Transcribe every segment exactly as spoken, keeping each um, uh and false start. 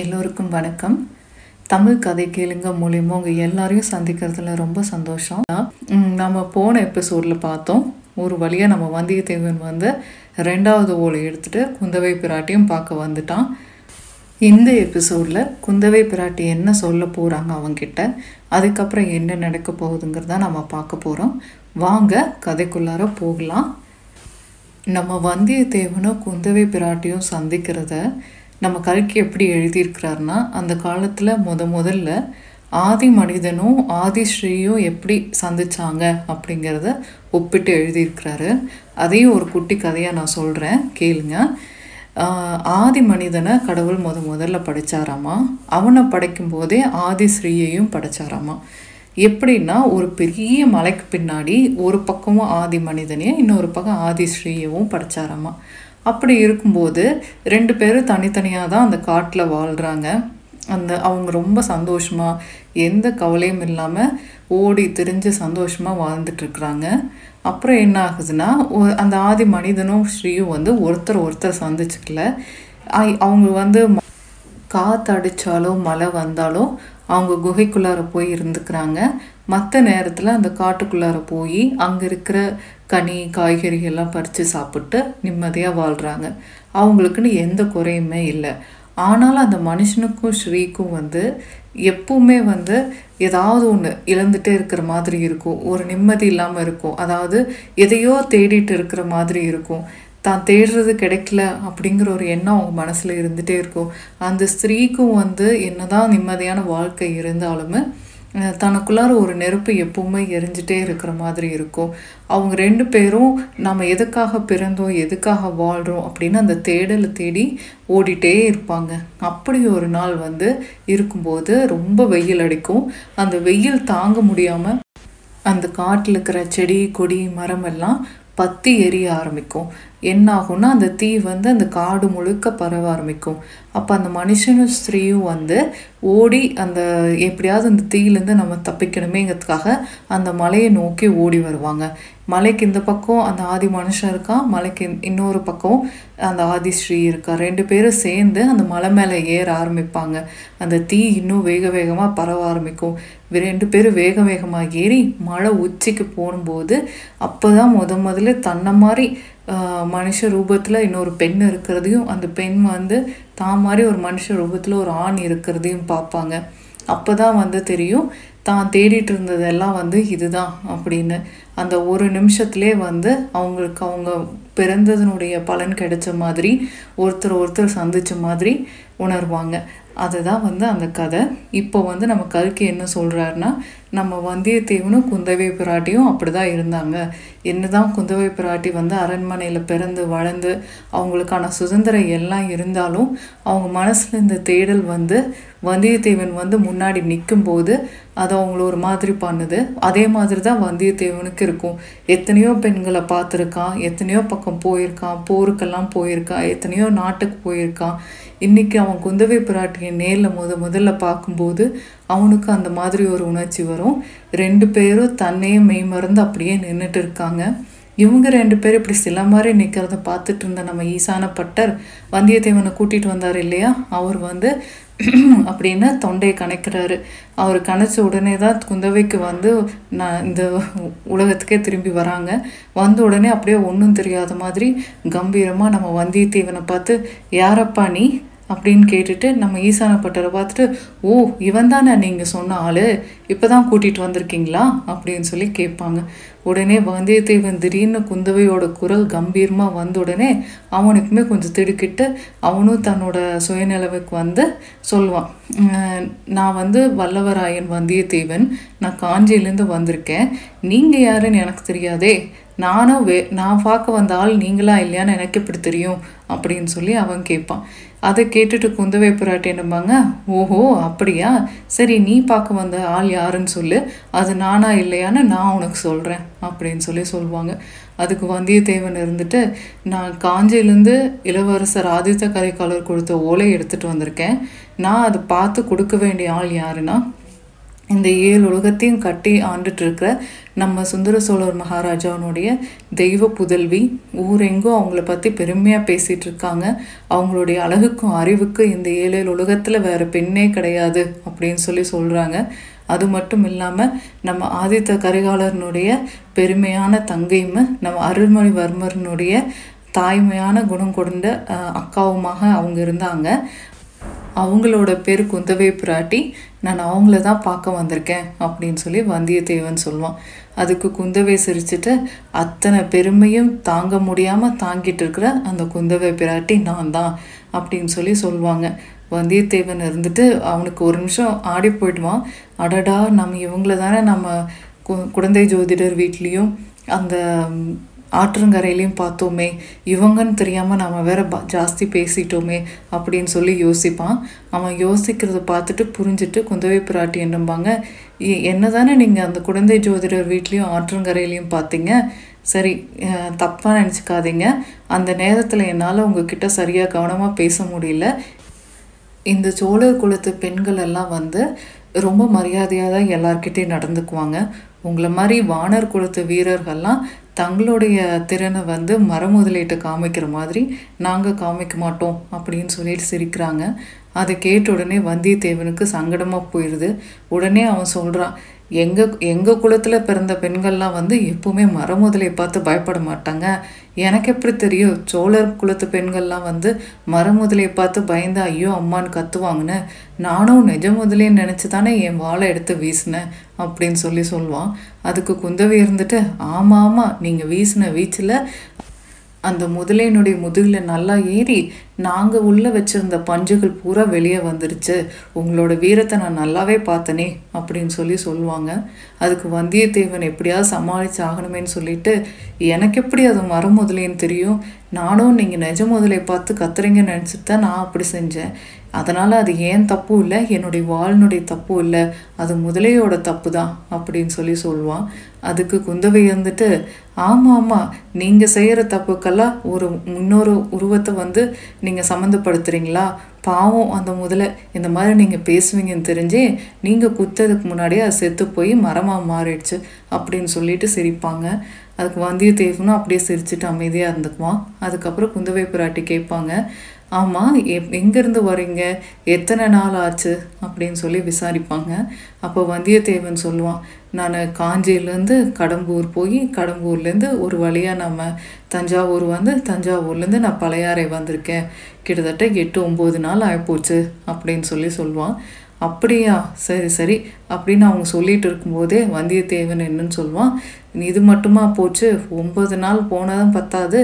எல்லோருக்கும் வணக்கம். தமிழ் கதை கேளுங்க மூலியமாக உங்கள் எல்லாரையும் சந்திக்கிறதுல ரொம்ப சந்தோஷம். நம்ம போன எபிசோடில் பார்த்தோம், ஒரு வழியாக நம்ம வந்தியத்தேவன் வந்து ரெண்டாவது ஓலை எடுத்துகிட்டு குந்தவை பிராட்டியும் பார்க்க வந்துட்டான். இந்த எபிசோடில் குந்தவை பிராட்டி என்ன சொல்ல போகிறாங்க அவங்ககிட்ட, அதுக்கப்புறம் என்ன நடக்க போகுதுங்கிறத நம்ம பார்க்க போகிறோம். வாங்க கதைக்குள்ளார போகலாம். நம்ம வந்தியத்தேவனும் குந்தவை பிராட்டியும் சந்திக்கிறத நம்ம கல்கி எப்படி எழுதியிருக்கிறாருன்னா, அந்த காலத்தில் முத முதல்ல ஆதி மனிதனும் ஆதிஸ்ரீயும் எப்படி சந்திச்சாங்க அப்படிங்கிறத ஒப்பிட்டு எழுதியிருக்கிறாரு. அதையும் ஒரு குட்டி கதையாக நான் சொல்கிறேன் கேளுங்க. ஆதி மனிதனை கடவுள் முத முதல்ல படைச்சாராமா. அவனை படைக்கும் போதே ஆதிஸ்ரீயையும் படைச்சாராமா. எப்படின்னா, ஒரு பெரிய மலைக்கு பின்னாடி ஒரு பக்கமும் ஆதி மனிதனையும் இன்னொரு பக்கம் ஆதிஸ்ரீயவும் படைச்சாராமா. அப்படி இருக்கும்போது ரெண்டு பேரும் தனித்தனியாக தான் அந்த காட்டில் வாழ்கிறாங்க. அந்த அவங்க ரொம்ப சந்தோஷமாக, எந்த கவலையும் இல்லாமல் ஓடி திரிஞ்சு சந்தோஷமாக வாழ்ந்துட்டுருக்குறாங்க. அப்புறம் என்ன ஆகுதுன்னா, அந்த ஆதி மனிதனும் ஸ்ரீயும் வந்து ஒருத்தர் ஒருத்தர் சந்திச்சுக்கல. அவங்க வந்து காற்றடிச்சாலோ மழை வந்தாலோ அவங்க குகைக்குள்ளார போய் இருந்துக்கிறாங்க. மற்ற நேரத்தில் அந்த காட்டுக்குள்ளார போய் அங்கே இருக்கிற கனி காய்கறிகள்லாம் பறித்து சாப்பிட்டு நிம்மதியாக வாழ்கிறாங்க. அவங்களுக்குன்னு எந்த குறையுமே இல்லை. ஆனாலும் அந்த மனுஷனுக்கும் ஸ்ரீக்கும் வந்து எப்பவுமே வந்து ஏதாவது ஒன்று இழந்துகிட்டே இருக்கிற மாதிரி இருக்கும். ஒரு நிம்மதி இல்லாமல் இருக்கும். அதாவது எதையோ தேடிட்டு இருக்கிற மாதிரி இருக்கும். தான் தேடுறது கிடைக்கல அப்படிங்கிற ஒரு எண்ணம் அவங்க மனசில் இருந்துகிட்டே இருக்கும். அந்த ஸ்திரீக்கும் வந்து என்ன தான் நிம்மதியான வாழ்க்கை இருந்தாலுமே தனக்குள்ளார ஒரு நெருப்பு எப்பவுமே எரிஞ்சிட்டே இருக்கிற மாதிரி இருக்கும். அவங்க ரெண்டு பேரும் நம்ம எதுக்காக பிறந்தோம், எதுக்காக வாழ்கிறோம் அப்படின்னு அந்த தேடலை தேடி ஓடிட்டே இருப்பாங்க. அப்படி ஒரு நாள் வந்து இருக்கும்போது ரொம்ப வெயில் அடிக்கும். அந்த வெயில் தாங்க முடியாமல் அந்த காட்டில் இருக்கிற செடி கொடி மரம் எல்லாம் பற்றி எரிய ஆரம்பிக்கும். என்ன ஆகும்னா, அந்த தீ வந்து அந்த காடு முழுக்க பரவ ஆரம்பிக்கும். அப்போ அந்த மனுஷனும் ஸ்திரீயும் வந்து ஓடி அந்த எப்படியாவது அந்த தீயிலேருந்து நம்ம தப்பிக்கணுமேங்கிறதுக்காக அந்த மலையை நோக்கி ஓடி வருவாங்க. மலைக்கு இந்த பக்கம் அந்த ஆதி மனுஷன் இருக்கா, மலைக்கு இன்னொரு பக்கம் அந்த ஆதி ஸ்ரீ இருக்கா. ரெண்டு பேரும் சேர்ந்து அந்த மலை மேலே ஏற ஆரம்பிப்பாங்க. அந்த தீ இன்னும் வேக வேகமாக பரவ ஆரம்பிக்கும். ரெண்டு பேரும் வேக வேகமாக ஏறி மலை உச்சிக்கு போகும்போது அப்போ தான் முத முதல்ல தன்னை மாதிரி மனுஷ ரூபத்தில் இன்னொரு பெண் இருக்கிறதையும், அந்த பெண் வந்து தான் மாதிரி ஒரு மனுஷ ரூபத்தில் ஒரு ஆண் இருக்கிறதையும் பார்ப்பாங்க. அப்போ தான் வந்து தெரியும் தான் தேடிட்டு இருந்ததெல்லாம் வந்து இதுதான் அப்படின்னு. அந்த ஒரு நிமிஷத்துலேயே வந்து அவங்களுக்கு அவங்க பிறந்ததனுடைய பலன் கிடைச்ச மாதிரி, ஒருத்தர் ஒருத்தர் சந்தித்த மாதிரி உணர்வாங்க. அதுதான் வந்து அந்த கதை. இப்போ வந்து நம்ம கல்கி என்ன சொல்கிறாருன்னா, நம்ம வந்தியத்தேவனும் குந்தவை பிராட்டியும் அப்படி தான் இருந்தாங்க. என்ன தான் குந்தவை பிராட்டி வந்து அரண்மனையில் பிறந்து வளர்ந்து அவங்களுக்கான சுதந்திரம் எல்லாம் இருந்தாலும் அவங்க மனசில் இந்த தேடல் வந்து வந்தியத்தேவன் வந்து முன்னாடி நிற்கும்போது அது அவங்கள ஒரு மாதிரி பண்ணுது. அதே மாதிரி தான் வந்தியத்தேவனுக்கு இருக்கும். எத்தனையோ பெண்களை பார்த்துருக்கான், எத்தனையோ பக்கம் போயிருக்கான், போருக்கெல்லாம் போயிருக்கான், எத்தனையோ நாட்டுக்கு போயிருக்கான். இன்றைக்கி அவன் குந்தவை பிராட்டியை நேரில் முத முதல்ல பார்க்கும்போது அவனுக்கு அந்த மாதிரி ஒரு உணர்ச்சி வரும். ரெண்டு பேரும் தன்னையே மெய்மறந்து அப்படியே நின்றுட்டு இருக்காங்க. இவங்க ரெண்டு பேரும் இப்படி சில மாதிரி நிற்கிறத பார்த்துட்டு இருந்த நம்ம ஈசான பட்டர் வந்தியத்தேவனை கூட்டிகிட்டு வந்தார் இல்லையா, அவர் வந்து அப்படின்னு தொண்டையை கணக்கிறாரு. அவர் கணச்ச உடனே தான் குந்தவைக்கு வந்து நான் இந்த உலகத்துக்கே திரும்பி வராங்க. வந்த உடனே அப்படியே ஒன்றும் தெரியாத மாதிரி கம்பீரமாக நம்ம வந்தியத்தேவனை பார்த்து யாரப்பா நீ அப்படின்னு கேட்டுட்டு நம்ம ஈசான பட்டரை பார்த்துட்டு, ஓ இவன் தானே நீங்கள் சொன்ன ஆள், இப்போ தான் கூட்டிகிட்டு வந்திருக்கீங்களா அப்படின்னு சொல்லி கேட்பாங்க. உடனே வந்தியத்தேவன் திடீர்னு குந்தவையோட குரல் கம்பீரமாக வந்த உடனே அவனுக்குமே கொஞ்சம் திடுக்கிட்டு அவனும் தன்னோட சுயநிலவுக்கு வந்து சொல்லுவான், நான் வந்து வல்லவராயன் வந்தியத்தேவன், நான் காஞ்சியிலேருந்து வந்திருக்கேன், நீங்கள் யாருன்னு எனக்கு தெரியாதே, நானும் வே நான் பார்க்க வந்த ஆள் நீங்களா இல்லையான்னு எனக்கு எப்படி தெரியும் அப்படின்னு சொல்லி அவன் கேட்பான். அதை கேட்டுட்டு குந்தவை பிராட்டி என்னம்பாங்க, ஓஹோ அப்படியா, சரி நீ பார்க்க வந்த ஆள் யாருன்னு சொல்லு, அது நானா இல்லையான்னு நான் உனக்கு சொல்கிறேன் அப்படின்னு சொல்லி சொல்லுவாங்க. அதுக்கு வந்தியத்தேவன் இருந்துட்டு, நான் காஞ்சியிலேருந்து இளவரசர் ஆதித்த கரிகாலர் கொடுத்த ஓலை எடுத்துகிட்டு வந்திருக்கேன், நான் அதை பார்த்து கொடுக்க வேண்டிய ஆள் யாருன்னா இந்த ஏழு உலகத்தையும் கட்டி ஆண்டுட்டு இருக்கிற நம்ம சுந்தர சோழர் மகாராஜாவுடைய தெய்வ புதல்வி ஊரெங்கோ அவங்கள பற்றி பெருமையாக பேசிகிட்டு இருக்காங்க. அவங்களுடைய அழகுக்கும் அறிவுக்கும் இந்த ஏழு உலகத்தில் வேறு பெண்ணே கிடையாது அப்படின்னு சொல்லி சொல்கிறாங்க. அது மட்டும் இல்லாமல் நம்ம ஆதித்த கரிகாலனுடைய பெருமையான தங்கையும் நம்ம அருள்மொழிவர்மனுடைய தாய்மையான குணம் கொண்ட அக்காவுமாக அவங்க இருந்தாங்க. அவங்களோட பேர் குந்தவை பிராட்டி. நான் அவங்கள தான் பார்க்க வந்திருக்கேன் அப்படின்னு சொல்லி வந்தியத்தேவன் சொல்லுவான். அதுக்கு குந்தவை சிரிச்சுட்டு அத்தனை பெருமையும் தாங்க முடியாமல் தாங்கிட்டு இருக்கிற அந்த குந்தவை பிராட்டி நான் தான் அப்படின்னு சொல்லி சொல்லுவாங்க. வந்தியத்தேவன் இருந்துட்டு அவனுக்கு ஒரு நிமிஷம் ஆடி போயிடுவான். அடடா, நம்ம இவங்கள தானே நம்ம கு குழந்தை ஜோதிடர் வீட்லேயும் அந்த ஆற்றங்கரையிலையும் பார்த்தோமே, இவங்கன்னு தெரியாமல் நாம் வேற பா ஜாஸ்தி பேசிட்டோமே அப்படின்னு சொல்லி யோசிப்பான். அவன் யோசிக்கிறத பார்த்துட்டு புரிஞ்சுட்டு குந்தவை பிராட்டி என்னம்பாங்க, என்ன தானே நீங்கள் அந்த குழந்தை ஜோதிடர் வீட்லேயும் ஆற்றங்கரையிலையும் பார்த்தீங்க, சரி தப்பாக நினச்சிக்காதீங்க, அந்த நேரத்தில் என்னால் உங்ககிட்ட சரியாக கவனமாக பேச முடியல. இந்த சோழர் குலத்து பெண்கள் எல்லாம் வந்து ரொம்ப மரியாதையாக தான் எல்லார்கிட்டையும் நடந்துக்குவாங்க. உங்களை மாதிரி வானர் குலத்து வீரர்கள்லாம் தங்களுடைய திறனை வந்து மரமுதலீட்டை காமிக்கிற மாதிரி நாங்கள் காமிக்க மாட்டோம் அப்படின்னு சொல்லிட்டு சிரிக்கிறாங்க. அதை கேட்ட உடனே வந்தியத்தேவனுக்கு சங்கடமாக போயிடுது. உடனே அவன் சொல்கிறான், எங்கள் எங்கள் குலத்தில் பிறந்த பெண்கள்லாம் வந்து எப்போவுமே மரமுதலையை பார்த்து பயப்பட மாட்டாங்க. எனக்கு எப்படி தெரியும் சோழர் குலத்து பெண்கள்லாம் வந்து மரமுதலையை பார்த்து பயந்து ஐயோ அம்மான்னு கத்துவாங்கன்னு? நானும் நிஜ முதலேன்னு நினச்சி தானே என் வாழை எடுத்து வீசினேன் அப்படின்னு சொல்லி சொல்லுவான். அதுக்கு குந்தவை இருந்துட்டு ஆமாம் ஆமாம், நீங்கள் வீசின வீச்சில் அந்த முதலையினுடைய முதுகில் நல்லா ஏறி நாங்கள் உள்ளே வச்சுருந்த பஞ்சுகள் பூரா வெளியே வந்துடுச்சு, உங்களோட வீரத்தை நான் நல்லாவே பார்த்தனே அப்படின்னு சொல்லி சொல்லுவாங்க. அதுக்கு வந்தியத்தேவன் எப்படியாவது சமாளித்து ஆகணுமேன்னு சொல்லிட்டு, எனக்கு எப்படி அது மரம் முதலேன்னு தெரியும்? நானும் நீங்கள் நிஜ முதலை பார்த்து கத்துறீங்கன்னு நினச்சிட்டு தான் நான் அப்படி செஞ்சேன். அதனால் அது ஏன் தப்பு இல்லை, என்னுடைய வாழ்னுடைய தப்பு இல்லை, அது முதலையோட தப்பு தான் அப்படின்னு சொல்லி சொல்லுவான். அதுக்கு குந்தவை வந்துட்டு ஆமாம் ஆமாம், நீங்கள் செய்கிற தப்புக்கெல்லாம் ஒரு இன்னொரு உருவத்தை வந்து நீங்கள் சம்மந்தப்படுத்துகிறீங்களா? பாவம் அந்த முதல்ல இந்த மாதிரி நீங்கள் பேசுவீங்கன்னு தெரிஞ்சே நீங்கள் குத்ததுக்கு முன்னாடியே அது செத்து போய் மரமாக மாறிடுச்சு அப்படின்னு சொல்லிட்டு சிரிப்பாங்க. அதுக்கு வந்தியத்தேவனும் அப்படியே சிரிச்சுட்டு அமைதியாக இருந்துக்குவான். அதுக்கப்புறம் குந்தவை பிராட்டி கேட்பாங்க, ஆமாம் எப் எங்கேருந்து வரீங்க, எத்தனை நாள் ஆச்சு அப்படின்னு சொல்லி விசாரிப்பாங்க. அப்போ வந்தியத்தேவன் சொல்லுவான், நான் காஞ்சியிலேருந்து கடம்பூர் போய் கடம்பூர்லேருந்து ஒரு வழியாக நம்ம தஞ்சாவூர் வந்து தஞ்சாவூர்லேருந்து நான் பழையாறை வந்திருக்கேன், கிட்டத்தட்ட எட்டு ஒம்பது நாள் ஆகிப்போச்சு அப்படின்னு சொல்லி சொல்லுவான். அப்படியா, சரி சரி அப்படின்னு அவங்க சொல்லிகிட்டு இருக்கும்போதே வந்தியத்தேவன் என்னன்னு சொல்லுவான், இது மட்டுமா போச்சு, ஒம்பது நாள் போனதும் பத்தாது,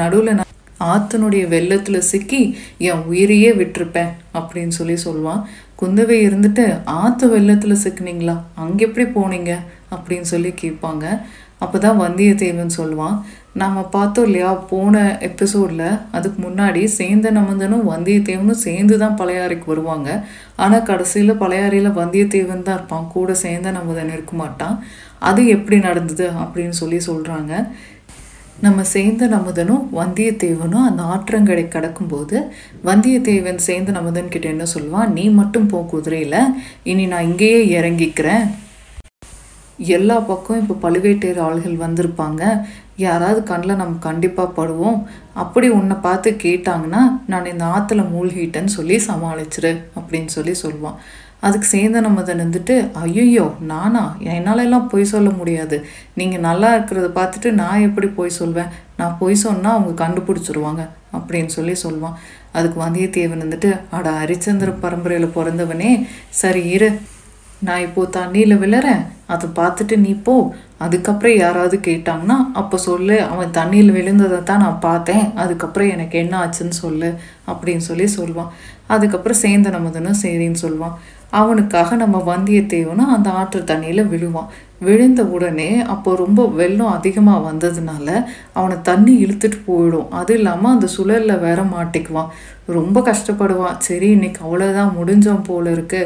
நடுவில் நான் ஆத்தனுடைய வெள்ளத்தில் சிக்கி என் உயிரையே விட்டுருப்பேன் அப்படின்னு சொல்லி சொல்லுவான். குந்தவை இருந்துட்டு ஆத்து வெள்ளத்தில் சிக்கினீங்களா, அங்கே எப்படி போனீங்க அப்படின்னு சொல்லி கேட்பாங்க. அப்போ தான் வந்தியத்தேவன் சொல்லுவான், நாம் பார்த்தோம் இல்லையா போன எபிசோடில், அதுக்கு முன்னாடி சேந்த நமந்தனும் வந்தியத்தேவனும் சேர்ந்து தான் பழையாறைக்கு வருவாங்க. ஆனால் கடைசியில் பழையாறையில் வந்தியத்தேவன் தான் இருப்பான், கூட சேந்த நமந்தன் இருக்க மாட்டான். அது எப்படி நடந்தது அப்படின்னு சொல்லி சொல்கிறாங்க. நம்ம சேந்த நமதனும் வந்தியத்தேவனும் அந்த ஆற்றங்கரை கடக்கும்போது வந்தியத்தேவன் சேந்த நமதன் கிட்ட என்ன சொல்லுவான், நீ மட்டும் போ குதிரையில், இனி நான் இங்கேயே இறங்கிக்கிறேன், எல்லா பக்கம் இப்போ பழுவேட்டையர் ஆள்கள் வந்திருப்பாங்க, யாராவது கண்ணில் நம்ம கண்டிப்பாக படுவோம், அப்படி உன்னை பார்த்து கேட்டாங்கன்னா நான் இந்த ஆற்றுல மூழ்கிட்டேன்னு சொல்லி சமாளிச்சிரு அப்படின்னு சொல்லி சொல்லுவான். அதுக்கு சேர்ந்த நம்ம அதை நின்றுட்டு ஐயோ நானா, என்னாலெல்லாம் பொய் சொல்ல முடியாது, நீங்கள் நல்லா இருக்கிறத பார்த்துட்டு நான் எப்படி பொய் சொல்வேன், நான் பொய் சொன்னால் அவங்க கண்டுபிடிச்சிருவாங்க அப்படின்னு சொல்லி சொல்லுவான். அதுக்கு வந்தியத்தேவன் வந்துட்டு அட ஹரிச்சந்திர பரம்பரையில் பிறந்தவனே, சரி இரு நான் இப்போது தண்ணியில் விழறேன், அதை பார்த்துட்டு நீ போ, அதுக்கப்புறம் யாராவது கேட்டாங்கன்னா அப்போ சொல்லு, அவன் தண்ணியில் விழுந்ததை தான் நான் பார்த்தேன், அதுக்கப்புறம் எனக்கு என்ன ஆச்சுன்னு சொல்லு அப்படின்னு சொல்லி சொல்லுவான். அதுக்கப்புறம் சேந்த நமதனும் சரின்னு சொல்லுவான். அவனுக்காக நம்ம வந்தியத்தேவனும் அந்த ஆற்று தண்ணியில் விழுவான். விழுந்த உடனே அப்போ ரொம்ப வெள்ளம் அதிகமாக வந்ததுனால அவனை தண்ணி இழுத்துட்டு போயிடும். அது இல்லாமல் அந்த சுழலில் வேற மாட்டிக்குவான். ரொம்ப கஷ்டப்படுவான். சரி இன்னைக்கு அவ்வளோதான் முடிஞ்சோம் போல இருக்கு,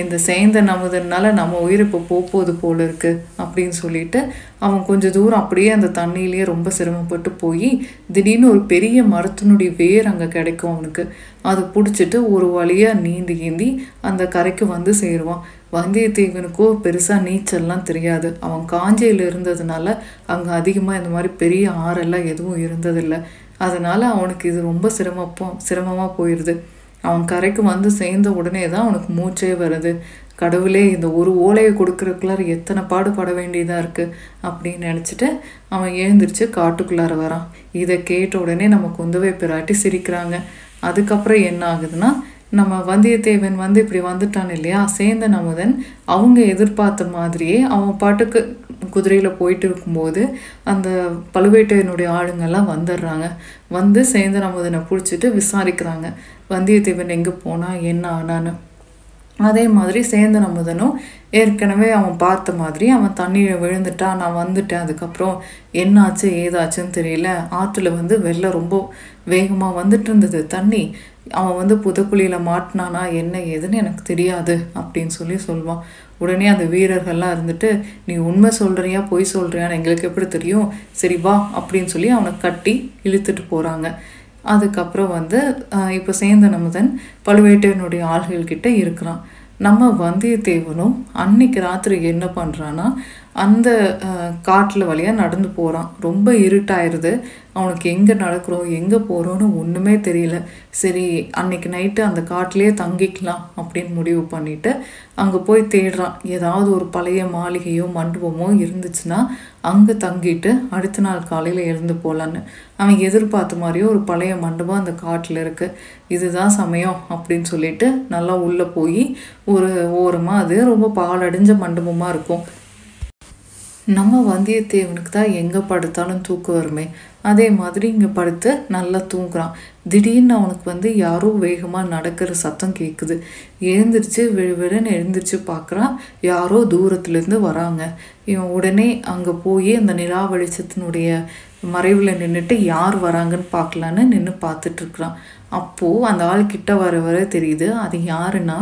இந்த சேந்த நமதுனால நம்ம உயிர் இப்போ போப்போது போல இருக்கு அப்படின்னு சொல்லிட்டு அவன் கொஞ்சம் தூரம் அப்படியே அந்த தண்ணியிலேயே ரொம்ப சிரமப்பட்டு போய் திடீர்னு ஒரு பெரிய மரத்தினுடைய வேர் அங்கே கிடைக்கும் அவனுக்கு. அதை பிடிச்சிட்டு ஒரு வழியாக நீந்தி ஏந்தி அந்த கரைக்கு வந்து சேருவான். வந்தியத்தேவனுக்கோ பெருசாக நீச்சல்லாம் தெரியாது. அவன் காஞ்சியில் இருந்ததுனால அங்கே அதிகமாக இந்த மாதிரி பெரிய ஆறெல்லாம் எதுவும் இருந்ததில்லை. அதனால் அவனுக்கு இது ரொம்ப சிரமப்போ சிரமமாக போயிடுது. அவன் கரைக்கு வந்து சேர்ந்த உடனே தான் அவனுக்கு மூச்சே வருது. கடவுளே, இந்த ஒரு ஓலையை கொடுக்குறக்குள்ளார எத்தனை பாடுபட வேண்டியதாக இருக்குது அப்படின்னு நினச்சிட்டு அவன் எழுந்திரிச்சு காட்டுக்குள்ளார வரான். இதை கேட்ட உடனே நம்ம குந்தவை பிராட்டி சிரிக்கிறாங்க. அதுக்கப்புறம் என்ன ஆகுதுன்னா, நம்ம வந்தியத்தேவன் வந்து இப்படி வந்துட்டான் இல்லையா, சேந்தன் அமுதன் அவங்க எதிர்பார்த்த மாதிரியே அவன் பாட்டுக்கு குதிரையில் போயிட்டு இருக்கும்போது அந்த பழுவேட்டையனுடைய ஆளுங்கள்லாம் வந்துடுறாங்க. வந்து சேந்தன் அமுதனை பிடிச்சிட்டு விசாரிக்கிறாங்க, வந்தியத்தேவன் எங்கே போனால் என்ன ஆனான்னு. அதே மாதிரி சேந்தன் அமுதனும் ஏற்கனவே அவன் பார்த்த மாதிரி அவன் தண்ணியில் விழுந்துட்டான், நான் வந்துட்டேன், அதுக்கப்புறம் என்னாச்சு ஏதாச்சுன்னு தெரியல, ஆற்றுல வந்து வெள்ளம் ரொம்ப வேகமாக வந்துட்டு இருந்தது, தண்ணி அவன் வந்து புதக்குழியில் மாட்டினானா என்ன ஏதுன்னு எனக்கு தெரியாது அப்படின்னு சொல்லி சொல்லுவான். உடனே அந்த வீரர்கள்லாம் இருந்துட்டு, நீ உண்மை சொல்கிறியா பொய் சொல்கிறியான்னு எங்களுக்கு எப்படி தெரியும், சரி வா அப்படின்னு சொல்லி அவனை கட்டி இழுத்துட்டு போகிறாங்க. அதுக்கப்புறம் வந்து இப்போ சேந்தன் அமுதன் பழுவேட்டையனுடைய ஆள்கள்கிட்ட இருக்கிறான். நம்ம வந்தியத்தேவனும் அன்னைக்கு ராத்திரி என்ன பண்ணுறான்னா, அந்த காட்டில் வழியாக நடந்து போகிறான். ரொம்ப இருட்டாயிருது, அவனுக்கு எங்கே நடக்கிறோம் எங்கே போகிறோன்னு ஒன்றுமே தெரியல. சரி அன்னைக்கு நைட்டு அந்த காட்டிலே தங்கிக்கலாம் அப்படின்னு முடிவு பண்ணிவிட்டு அங்கே போய் தேடுறான். ஏதாவது ஒரு பழைய மாளிகையோ மண்டபமோ இருந்துச்சுன்னா அங்கே தங்கிட்டு அடுத்த நாள் காலையில் எழுந்து போகலான்னு. அவன் எதிர்பார்த்த மாதிரியோ ஒரு பழைய மண்டபம் அந்த காட்டில் இருக்குது. இதுதான் சமயம் அப்படின்னு சொல்லிட்டு நல்லா உள்ளே போய் ஒரு ஓரமாக, அது ரொம்ப பாலடைஞ்ச மண்டபமாக இருக்கும். நம்ம வந்தியத்தேவனுக்கு தான் எங்கே படுத்தாலும் தூக்கம் வருமே, அதே மாதிரி இங்கே படுத்து நல்லா தூங்குறான். திடீர்னு அவனுக்கு வந்து யாரோ வேகமாக நடக்கிற சத்தம் கேட்குது. எழுந்திரிச்சு விழு விழுன்னு எழுந்திரிச்சு பார்க்குறான், யாரோ தூரத்துலேருந்து வராங்க. இவன் உடனே அங்கே போய் அந்த நிலா வெளிச்சத்தினுடைய மறைவில் நின்றுட்டு யார் வராங்கன்னு பார்க்கலான்னு நின்று பார்த்துட்ருக்குறான். அப்போது அந்த ஆள் கிட்ட வர வர தெரியுது அது யாருன்னா,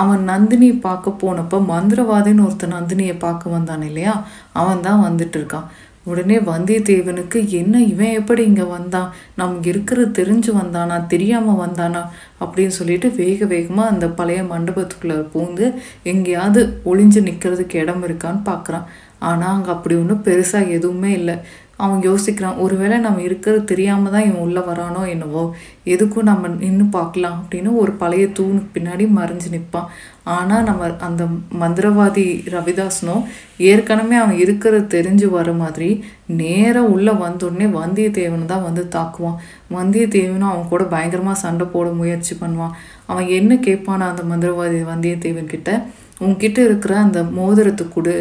அவன் நந்தினியை பார்க்க போனப்போ மந்திரவாதின்னு ஒருத்தர் நந்தினியை பார்க்க வந்தான் இல்லையா, அவன் தான் வந்துட்டு இருக்கான். உடனே வந்தியத்தேவனுக்கு என்ன இவன் எப்படி இங்கே வந்தான், நமக்கு இருக்கிறது தெரிஞ்சு வந்தானா தெரியாமல் வந்தானா அப்படின்னு சொல்லிட்டு வேக வேகமாக அந்த பழைய மண்டபத்துக்குள்ளே பூந்து எங்கேயாவது ஒளிஞ்சு நிற்கிறதுக்கு இடம் இருக்கான்னு பார்க்குறான். ஆனால் அங்கே அப்படி ஒன்றும் பெருசாக எதுவுமே இல்லை. அவன் யோசிக்கிறான், ஒருவேளை நம்ம இருக்கிறது தெரியாமல் தான் இவன் உள்ளே வரானோ என்னவோ, எதுக்கும் நம்ம நின்று பார்க்கலாம் அப்படின்னு ஒரு பழைய தூணுக்கு பின்னாடி மறைஞ்சு நிற்பான். ஆனால் நம்ம அந்த மந்திரவாதி ரவிதாசனோ ஏற்கனவே அவன் இருக்கிறது தெரிஞ்சு வர மாதிரி நேராக உள்ளே வந்தோடனே வந்தியத்தேவனை தான் வந்து தாக்குவான். வந்தியத்தேவனும் அவன் கூட பயங்கரமாக சண்டை போட முயற்சி பண்ணுவான். அவன் என்ன கேட்பானா அந்த மந்திரவாதி வந்தியத்தேவன் கிட்ட, உன்கிட்ட இருக்கிற அந்த மோதிரத்துக்கு கொடு,